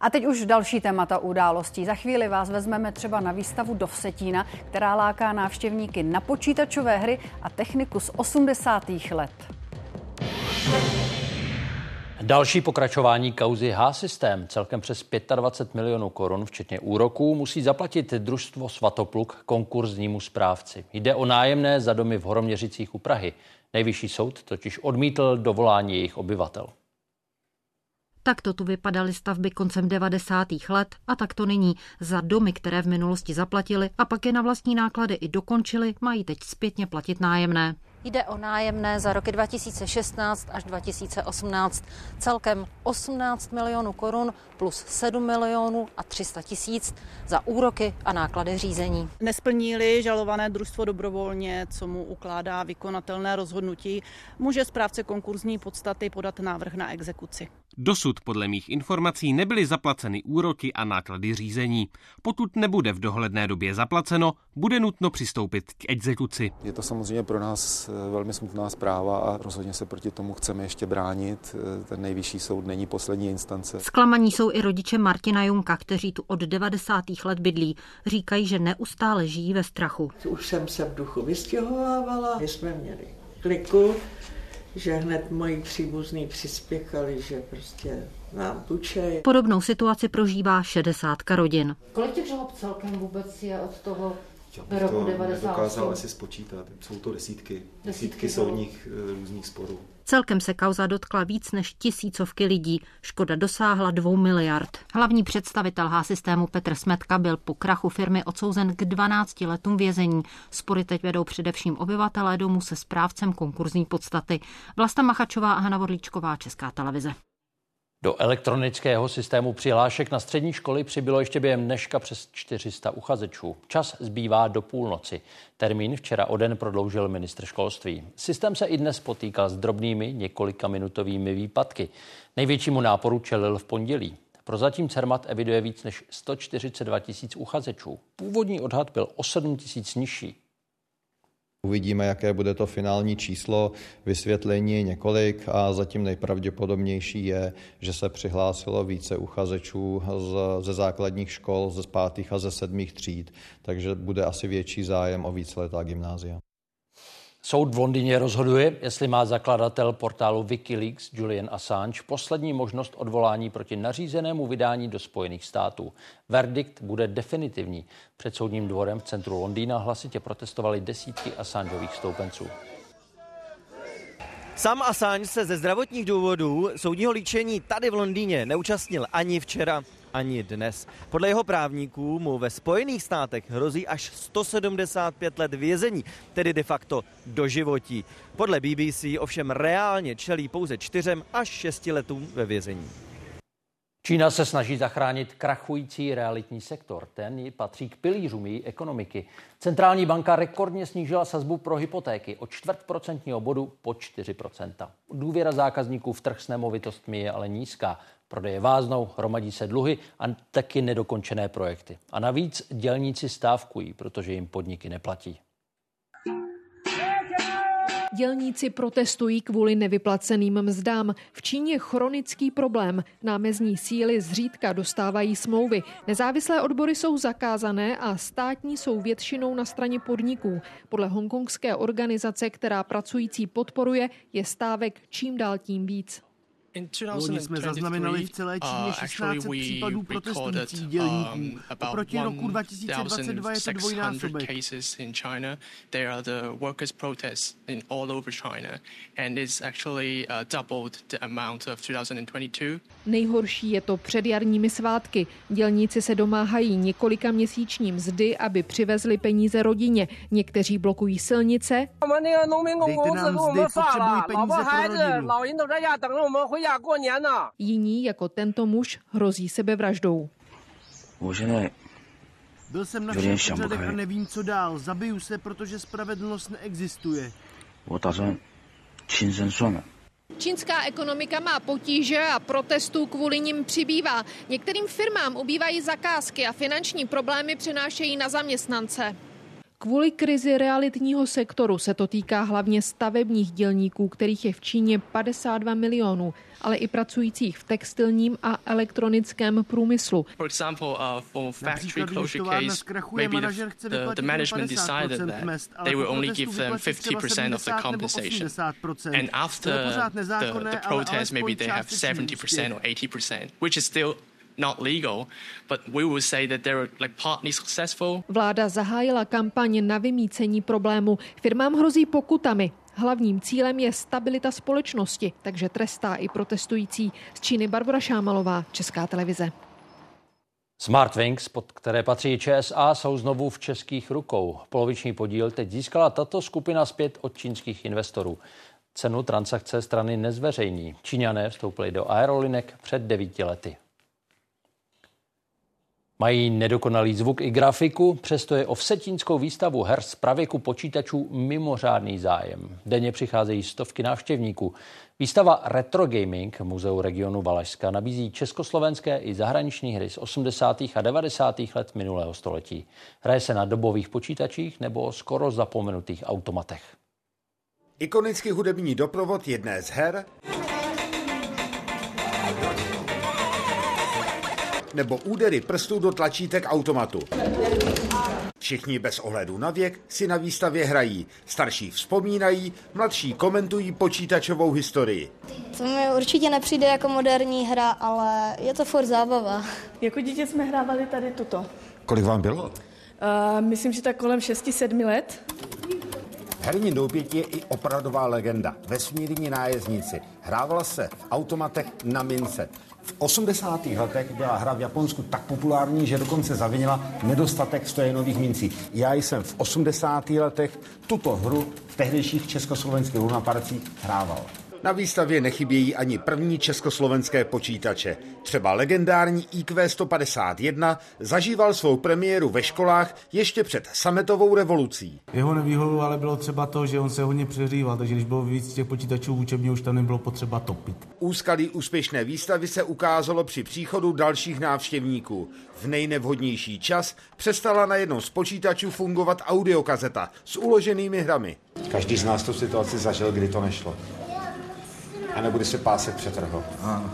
A teď už další témata událostí. Za chvíli vás vezmeme třeba na výstavu do Vsetína, která láká návštěvníky na počítačové hry a techniku z osmdesátých let. Další pokračování kauzy H-systém, celkem přes dvacet pět milionů korun, včetně úroků, musí zaplatit družstvo Svatopluk konkurznímu správci. Jde o nájemné za domy v Horoměřicích u Prahy. Nejvyšší soud totiž odmítl dovolání jejich obyvatel. Takto tu vypadaly stavby koncem devadesátých let a tak to nyní. Za domy, které v minulosti zaplatili a pak je na vlastní náklady i dokončili, mají teď zpětně platit nájemné. Jde o nájemné za roky dva tisíce šestnáct až dva tisíce osmnáct. Celkem osmnáct milionů korun plus sedm milionů a tři sta tisíc za úroky a náklady řízení. Nesplní-li žalované družstvo dobrovolně, co mu ukládá vykonatelné rozhodnutí, může správce konkurzní podstaty podat návrh na exekuci. Dosud podle mých informací nebyly zaplaceny úroky a náklady řízení. Pokud nebude v dohledné době zaplaceno, bude nutno přistoupit k exekuci. Je to samozřejmě pro nás velmi smutná zpráva a rozhodně se proti tomu chceme ještě bránit. Ten nejvyšší soud není poslední instance. Zklamaní jsou i rodiče Martina Junka, kteří tu od devadesátých let bydlí. Říkají, že neustále žijí ve strachu. Už jsem se v duchu vystěhovávala. My jsme měli kliku, že hned moji příbuzní přispěchali, že prostě nám tučej. Podobnou situaci prožívá šedesátka rodin. Kolik těch žalob celkem vůbec je od toho roku devadesát? Já dokázal asi spočítat. Jsou to desítky. Desítky, desítky soudních různých sporů. Celkem se kauza dotkla víc než tisícovky lidí. Škoda dosáhla dvou miliard. Hlavní představitel H-systému Petr Smetka byl po krachu firmy odsouzen k dvanácti letům vězení. Spory teď vedou především obyvatelé domu se správcem konkurzní podstaty. Vlasta Machačová a Hana Vorlíčková, Česká televize. Do elektronického systému přihlášek na střední školy přibylo ještě během dneška přes čtyři sta uchazečů. Čas zbývá do půlnoci. Termín včera o den prodloužil ministr školství. Systém se i dnes potýkal s drobnými několikaminutovými výpadky. Největšímu náporu čelil v pondělí. Prozatím Cermat eviduje víc než sto čtyřicet dva tisíc uchazečů. Původní odhad byl o sedm tisíc nižší. Uvidíme, jaké bude to finální číslo, vysvětlení několik a zatím nejpravděpodobnější je, že se přihlásilo více uchazečů z, ze základních škol, ze pátých a ze sedmých tříd, takže bude asi větší zájem o víceletá gymnázia. Soud v Londýně rozhoduje, jestli má zakladatel portálu WikiLeaks Julian Assange poslední možnost odvolání proti nařízenému vydání do Spojených států. Verdikt bude definitivní. Před soudním dvorem v centru Londýna hlasitě protestovali desítky Assangeových stoupenců. Sam Assange se ze zdravotních důvodů soudního líčení tady v Londýně neúčastnil ani včera, ani dnes. Podle jeho právníků mu ve Spojených státech hrozí až sto sedmdesát pět let vězení, tedy de facto doživotí. Podle B B C ovšem reálně čelí pouze čtyřem až šesti letům ve vězení. Čína se snaží zachránit krachující realitní sektor. Ten patří k pilířům její ekonomiky. Centrální banka rekordně snížila sazbu pro hypotéky o čtvrtprocentního bodu po čtyři procenta. Důvěra zákazníků v trh s nemovitostmi je ale nízká. Prodeje váznou, hromadí se dluhy a taky nedokončené projekty. A navíc dělníci stávkují, protože jim podniky neplatí. Dělníci protestují kvůli nevyplaceným mzdám. V Číně chronický problém. Námezní síly zřídka dostávají smlouvy. Nezávislé odbory jsou zakázané a státní jsou většinou na straně podniků. Podle hongkongské organizace, která pracující podporuje, je stávek čím dál tím víc. Loni jsme zaznamenali v celé Číně tisíc šest set případů protestujících dělníků. Oproti roku dva tisíce dvacet dva je to dvojnásobek. Nejhorší je to před jarními svátky. Dělníci se domáhají několika měsíční mzdy, aby přivezli peníze rodině. Někteří blokují silnice. Dejte nám mzdy, potřebují peníze pro rodinu. Jiní, jako tento muž, hrozí sebevraždou. Byl jsem na všech úřadech a nevím, co dál. Zabiju se, protože spravedlnost neexistuje. Čínská ekonomika má potíže a protestů kvůli nim přibývá. Některým firmám ubývají zakázky a finanční problémy přenášejí na zaměstnance. Kvůli krizi realitního sektoru se to týká hlavně stavebních dělníků, kterých je v Číně padesát dva milionů, ale i pracujících v textilním a elektronickém průmyslu. Například když továrna zkrachuje, manažer chce vyplatit padesát procent mest, ale po protestu vyplatí třeba sedmdesát procent nebo osmdesát procent. To je pořád nezákonné, ale alespoň částečný úspěch. Not legal, but we will say that they're like partly successful. Vláda zahájila kampaň na vymýcení problému. Firmám hrozí pokutami. Hlavním cílem je stabilita společnosti, takže trestá i protestující. Z Číny Barbora Šámalová, Česká televize. Smartwings, pod které patří ČSA, jsou znovu v českých rukou. Poloviční podíl teď získala tato skupina zpět od čínských investorů. Cenu transakce strany nezveřejní. Číňané vstoupili do aerolinek před devíti lety. Mají nedokonalý zvuk i grafiku, přesto je o vsetínskou výstavu her z pravěku počítačů mimořádný zájem. Denně přicházejí stovky návštěvníků. Výstava Retro Gaming Muzeu regionu Valašska nabízí československé i zahraniční hry z osmdesátých a devadesátých let minulého století. Hraje se na dobových počítačích nebo skoro zapomenutých automatech. Ikonický hudební doprovod jedné z her nebo údery prstů do tlačítek automatu. Všichni bez ohledu na věk si na výstavě hrají. Starší vzpomínají, mladší komentují počítačovou historii. To mi určitě nepřijde jako moderní hra, ale je to furt zábava. Jako dítě jsme hrávali tady tuto. Kolik vám bylo? Uh, myslím, že tak kolem šesti sedmi let. Herní doupěť je i opravdová legenda. Vesmírní nájezdníci. Hrávala se v automatech na mince. V osmdesátých letech byla hra v Japonsku tak populární, že dokonce zavinila nedostatek stojenových mincí. Já jsem v osmdesátých letech tuto hru v tehdejších československých lunaparcích hrával. Na výstavě nechybějí ani první československé počítače. Třeba legendární I Q sto padesát jedna zažíval svou premiéru ve školách ještě před sametovou revolucí. Jeho nevýhodou ale bylo třeba to, že on se hodně přehříval, takže když bylo víc těch počítačů v učebně, už tam nebylo potřeba topit. Úskalí úspěšné výstavy se ukázalo při příchodu dalších návštěvníků. V nejnevhodnější čas přestala na jednom z počítačů fungovat audiokazeta s uloženými hrami. Každý z nás tu situaci zažil, kdy to nešlo. A nebude se pásek přetrhl. Ano,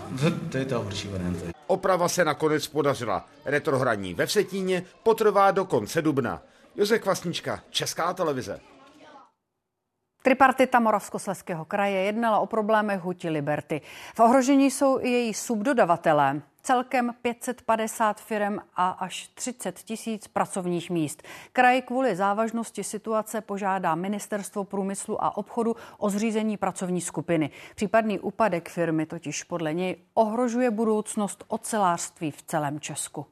to je ta horší varianta. Oprava se nakonec podařila. Retrohraní ve Vsetíně potrvá do konce dubna. Josef Kvasnička, Česká televize. Tripartita Moravskoslezského kraje jednala o problémech huti Liberty. V ohrožení jsou i její subdodavatelé. Celkem pět set padesát firem a až třicet tisíc pracovních míst. Kraj kvůli závažnosti situace požádá Ministerstvo průmyslu a obchodu o zřízení pracovní skupiny. Případný úpadek firmy totiž podle něj ohrožuje budoucnost ocelářství v celém Česku.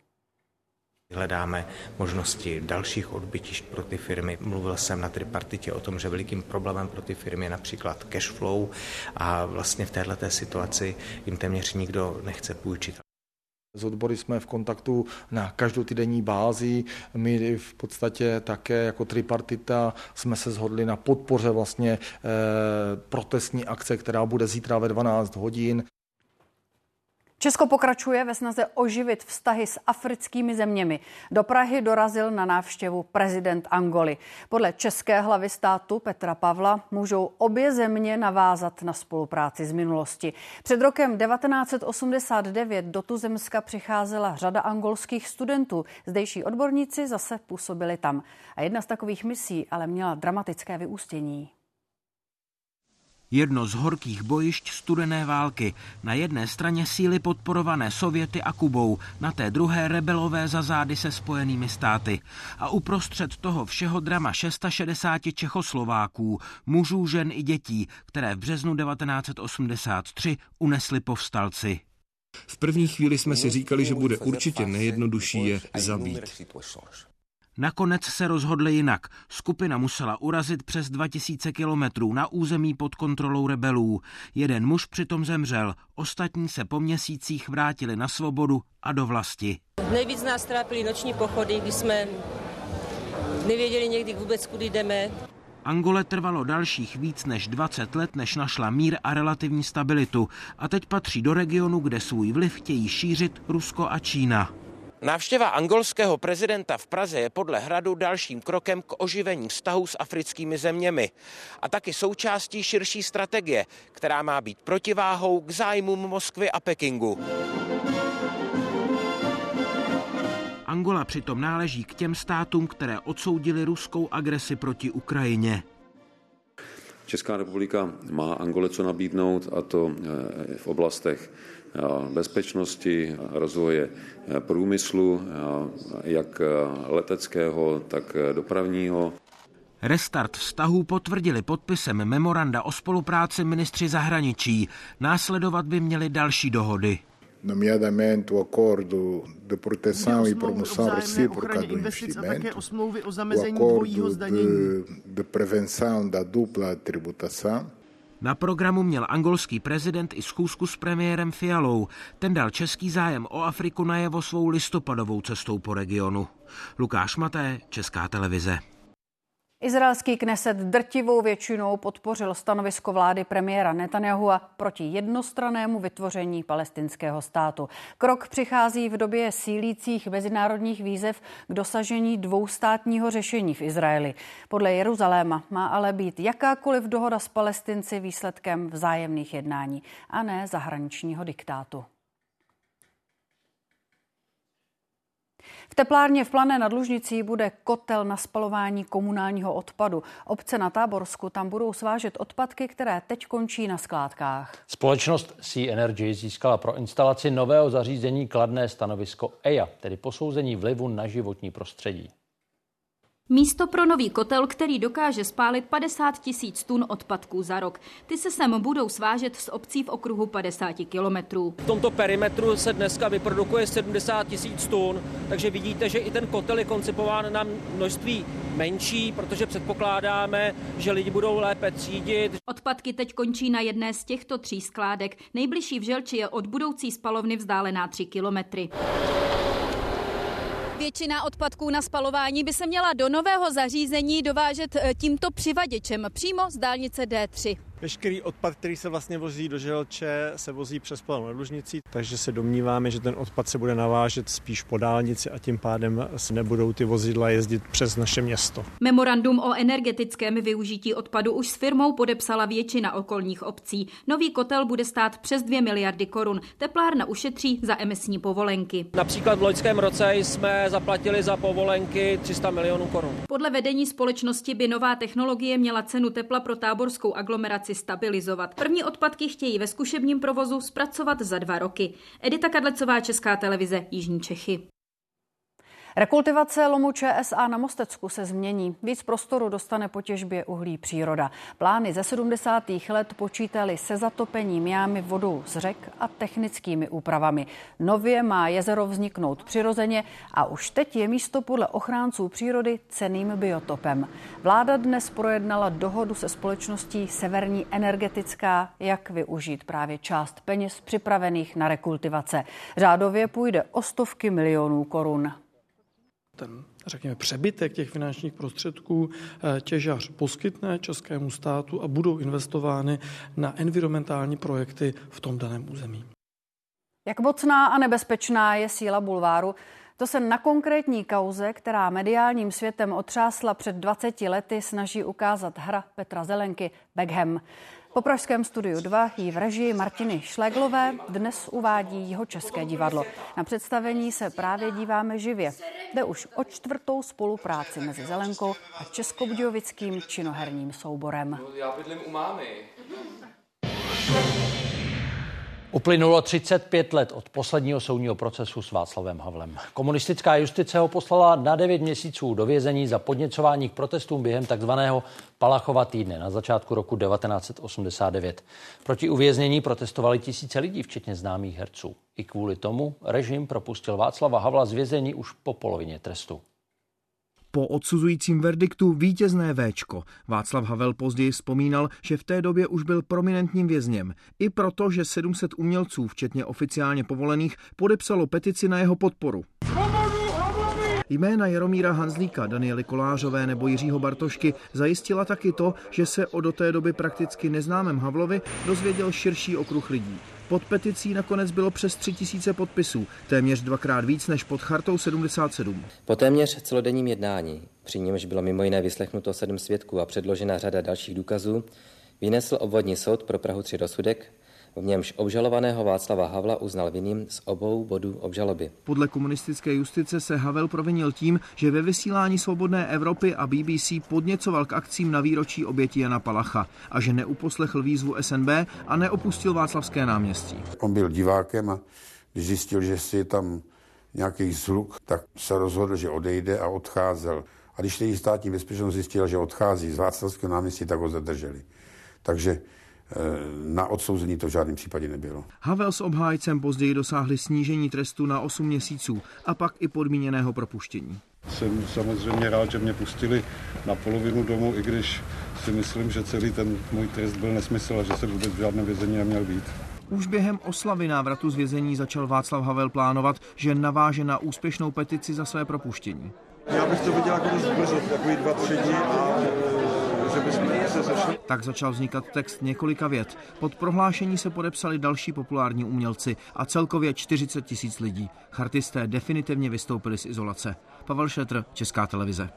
Hledáme možnosti dalších odbytišť pro ty firmy. Mluvil jsem na tripartitě o tom, že velikým problémem pro ty firmy je například cash flow a vlastně v této situaci jim téměř nikdo nechce půjčit. Z odbory jsme v kontaktu na každotýdenní bázi. My v podstatě také jako tripartita jsme se shodli na podpoře vlastně eh, protestní akce, která bude zítra ve dvanáct hodin. Česko pokračuje ve snaze oživit vztahy s africkými zeměmi. Do Prahy dorazil na návštěvu prezident Angoly. Podle české hlavy státu Petra Pavla můžou obě země navázat na spolupráci z minulosti. Před rokem devatenáct osmdesát devět do tuzemska přicházela řada angolských studentů. Zdejší odborníci zase působili tam. A jedna z takových misí ale měla dramatické vyústění. Jedno z horkých bojišť studené války. Na jedné straně síly podporované Sověty a Kubou, na té druhé rebelové za zády se Spojenými státy. A uprostřed toho všeho drama šesti set šedesáti Čechoslováků, mužů, žen i dětí, které v březnu devatenáct osmdesát tři unesli povstalci. V první chvíli jsme si říkali, že bude určitě nejjednodušší je zabít. Nakonec se rozhodli jinak. Skupina musela urazit přes dva tisíce kilometrů na území pod kontrolou rebelů. Jeden muž přitom zemřel, ostatní se po měsících vrátili na svobodu a do vlasti. Nejvíc nás trápily noční pochody, kdy jsme nevěděli někdy vůbec, kudy jdeme. Angole trvalo dalších víc než dvacet let, než našla mír a relativní stabilitu. A teď patří do regionu, kde svůj vliv chtějí šířit Rusko a Čína. Návštěva angolského prezidenta v Praze je podle Hradu dalším krokem k oživení vztahů s africkými zeměmi a taky součástí širší strategie, která má být protiváhou k zájmům Moskvy a Pekingu. Angola přitom náleží k těm státům, které odsoudily ruskou agresi proti Ukrajině. Česká republika má Angole co nabídnout, a to v oblastech bezpečnosti, rozvoje průmyslu, jak leteckého, tak dopravního. Restart vztahů potvrdili podpisem memoranda o spolupráci ministři zahraničí. Následovat by měly další dohody. Nomeadamente o acordo de proteção e promoção recíproca do investimento, o acordo de, de prevenção da dupla tributação. Na programu měl angolský prezident i schůzku s premiérem Fialou. Ten dal český zájem o Afriku najevo svou listopadovou cestou po regionu. Lukáš Maté, Česká televize. Izraelský kneset drtivou většinou podpořil stanovisko vlády premiéra Netanyahua proti jednostrannému vytvoření palestinského státu. Krok přichází v době sílících mezinárodních výzev k dosažení dvoustátního řešení v Izraeli. Podle Jeruzaléma má ale být jakákoliv dohoda s Palestinci výsledkem vzájemných jednání a ne zahraničního diktátu. V teplárně v Plané nad Lužnicí bude kotel na spalování komunálního odpadu. Obce na Táborsku tam budou svážet odpadky, které teď končí na skládkách. Společnost Sea Energy získala pro instalaci nového zařízení kladné stanovisko E I A, tedy posouzení vlivu na životní prostředí. Místo pro nový kotel, který dokáže spálit padesát tisíc tun odpadků za rok. Ty se sem budou svážet z obcí v okruhu padesát kilometrů. V tomto perimetru se dneska vyprodukuje sedmdesát tisíc tun, takže vidíte, že i ten kotel je koncipován na množství menší, protože předpokládáme, že lidi budou lépe třídit. Odpadky teď končí na jedné z těchto tří skládek. Nejbližší v Želči je od budoucí spalovny vzdálená tři kilometry. Většina odpadků na spalování by se měla do nového zařízení dovážet tímto přivaděčem přímo z dálnice D tři. Veškerý odpad, který se vlastně vozí do Želče, se vozí přes Planou nad Lužnicí, takže se domníváme, že ten odpad se bude navážet spíš po dálnici a tím pádem se nebudou ty vozidla jezdit přes naše město. Memorandum o energetickém využití odpadu už s firmou podepsala většina okolních obcí. Nový kotel bude stát přes dvě miliardy korun. Teplárna ušetří za emisní povolenky. Například v loňském roce jsme zaplatili za povolenky tři sta milionů korun. Podle vedení společnosti by nová technologie měla cenu tepla pro táborskou aglomeraci stabilizovat. První odpadky chtějí ve zkušebním provozu zpracovat za dva roky. Edita Kadlecová, Česká televize, Jižní Čechy. Rekultivace lomu Č S A na Mostecku se změní. Víc prostoru dostane po těžbě uhlí příroda. Plány ze sedmdesátých let počítaly se zatopením jámy vodou z řek a technickými úpravami. Nově má jezero vzniknout přirozeně a už teď je místo podle ochránců přírody cenným biotopem. Vláda dnes projednala dohodu se společností Severní energetická, jak využít právě část peněz připravených na rekultivace. Řádově půjde o stovky milionů korun. Ten, řekněme, přebytek těch finančních prostředků těžař poskytne českému státu a budou investovány na environmentální projekty v tom daném území. Jak mocná a nebezpečná je síla bulváru? To se na konkrétní kauze, která mediálním světem otřásla před dvaceti lety, snaží ukázat hra Petra Zelenky Beckham. Po pražském Studiu dva ji v režii Martiny Šléglové dnes uvádí Jihočeské divadlo. Na představení se právě díváme živě. Jde už o čtvrtou spolupráci mezi Zelenkou a českobudějovickým činoherním souborem. Já bydlím u mámy. Uplynulo třicet pět let od posledního soudního procesu s Václavem Havlem. Komunistická justice ho poslala na devět měsíců do vězení za podněcování k protestům během takzvaného Palachova týdne na začátku roku devatenáct set osmdesát devět. Proti uvěznění protestovali tisíce lidí, včetně známých herců. I kvůli tomu režim propustil Václava Havla z vězení už po polovině trestu. Po odsuzujícím verdiktu vítězné véčko. Václav Havel později vzpomínal, že v té době už byl prominentním vězněm. I proto, že sedm set umělců, včetně oficiálně povolených, podepsalo petici na jeho podporu. Jména Jaromíra Hanzlíka, Daniely Kolářové nebo Jiřího Bartošky zajistila taky to, že se o do té doby prakticky neznámém Havlovi dozvěděl širší okruh lidí. Pod peticí nakonec bylo přes tři tisíce podpisů, téměř dvakrát víc než pod chartou sedmdesát sedm. Po téměř celodenním jednání, při němž bylo mimo jiné vyslechnuto sedm svědků a předložena řada dalších důkazů, vynesl obvodní soud pro Prahu tři rozsudek, v němž obžalovaného Václava Havla uznal vinným z obou bodů obžaloby. Podle komunistické justice se Havel provinil tím, že ve vysílání Svobodné Evropy a bé bé cé podněcoval k akcím na výročí oběti Jana Palacha a že neuposlechl výzvu es en bé a neopustil Václavské náměstí. On byl divákem a když zjistil, že si je tam nějaký zhluk, tak se rozhodl, že odejde a odcházel. A když tedy státní bezpečnost zjistila, že odchází z Václavského náměstí, tak ho zadrželi. Takže na odsouzení to v žádném případě nebylo. Havel s obhájcem později dosáhli snížení trestu na osm měsíců a pak i podmíněného propuštění. Jsem samozřejmě rád, že mě pustili na polovinu domů, i když si myslím, že celý ten můj trest byl nesmysl a že se vůbec v žádném vězení neměl být. Už během oslavy návratu z vězení začal Václav Havel plánovat, že naváže na úspěšnou petici za své propuštění. Já bych to viděl jako zbrzot, takový dva, tři dní a... Tak začal vznikat text několika vět. Pod prohlášení se podepsali další populární umělci a celkově čtyřicet tisíc lidí. Chartisté definitivně vystoupili z izolace. Pavel Šetr, Česká televize.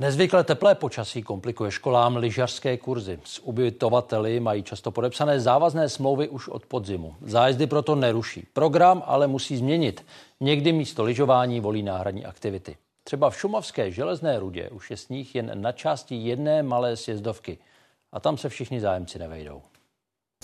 Nezvykle teplé počasí komplikuje školám lyžařské kurzy. S ubytovateli mají často podepsané závazné smlouvy už od podzimu. Zájezdy proto neruší. Program ale musí změnit. Někdy místo lyžování volí náhradní aktivity. Třeba v šumavské Železné Rudě už je sníh jen na části jedné malé sjezdovky. A tam se všichni zájemci nevejdou.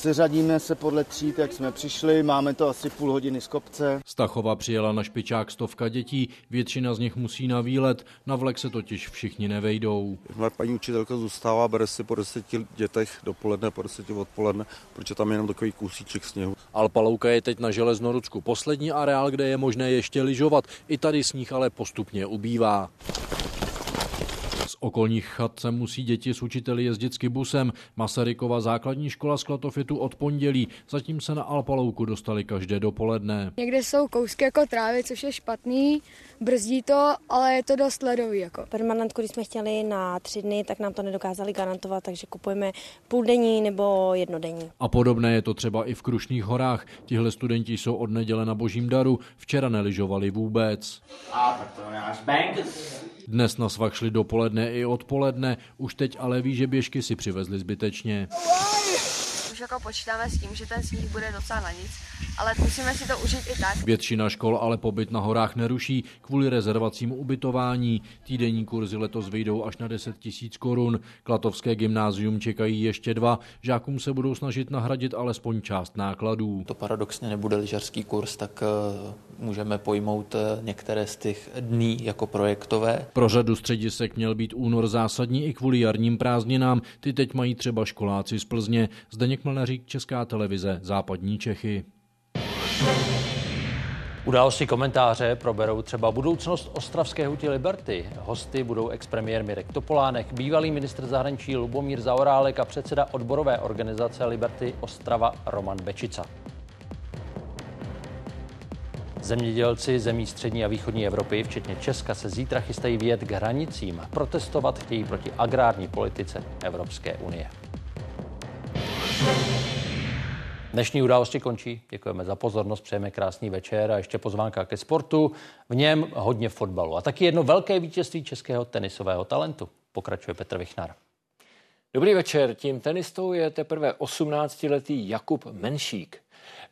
Seřadíme se podle tříd, jak jsme přišli, máme to asi půl hodiny z kopce. Z Tachova přijela na špičák stovka dětí, většina z nich musí na výlet, na vlek se totiž všichni nevejdou. Paní učitelka zůstává, bere si po deseti dětech dopoledne, po deseti odpoledne, protože tam je jenom takový kousíček sněhu. Alpalouka je teď na Železnorudsku poslední areál, kde je možné ještě lyžovat, i tady sníh ale postupně ubývá. Okolních chat se musí děti s učiteli jezdit skibusem. Masarykova základní škola z Klatofitu od pondělí. Zatím se na Alpalouku dostali každé dopoledne. Někde jsou kousky jako trávy, což je špatný, brzdí to, ale je to dost ledový. Jako. Permanentku, když jsme chtěli na tři dny, tak nám to nedokázali garantovat, takže kupujeme půldenní nebo jednodenní. A podobné je to třeba i v Krušných horách. Tihle studenti jsou od neděle na Božím daru, včera neližovali vůbec. A tak to náš bank. Dnes na svah šli dopoledne i odpoledne, už teď ale ví, že běžky si přivezli zbytečně. Už jako počítáme s tím, že ten sníh bude docela na nic, ale musíme si to užít i tak. Většina škol ale pobyt na horách neruší kvůli rezervacím ubytování. Týdenní kurzy letos vyjdou až na deset tisíc korun. Klatovské gymnázium čekají ještě dva. Žákům se budou snažit nahradit alespoň část nákladů. To paradoxně nebude lyžařský kurz, tak můžeme pojmout některé z těch dní jako projektové. Pro řadu středisek měl být únor zásadní i kvůli jarním prázdninám. Ty teď mají třeba školáci z Plzně. Zdeněk Mlnařík, Česká televize, Západní Čechy. Události komentáře proberou třeba budoucnost ostravské huti Liberty. Hosty budou expremiér Mirek Topolánek, bývalý ministr zahraničí Lubomír Zaorálek a předseda odborové organizace Liberty Ostrava Roman Bečica. Zemědělci zemí střední a východní Evropy, včetně Česka, se zítra chystají vyjet k hranicím. Protestovat chtějí proti agrární politice Evropské unie. Dnešní Události končí. Děkujeme za pozornost, přejeme krásný večer a ještě pozvánka ke sportu, v něm hodně fotbalu. A taky jedno velké vítězství českého tenisového talentu. Pokračuje Petr Vichnar. Dobrý večer. Tím tenistou je teprve osmnáctiletý Jakub Menšík.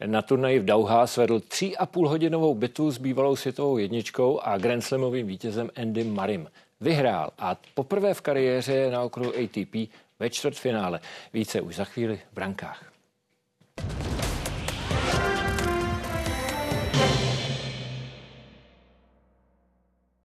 Na turnaji v Dauhá svedl tři a půl hodinovou bitvu s bývalou světovou jedničkou a grandslamovým vítězem Andym Murraym. Vyhrál a poprvé v kariéře na okruhu A T P ve čtvrtfinále. Více už za chvíli v Brankách.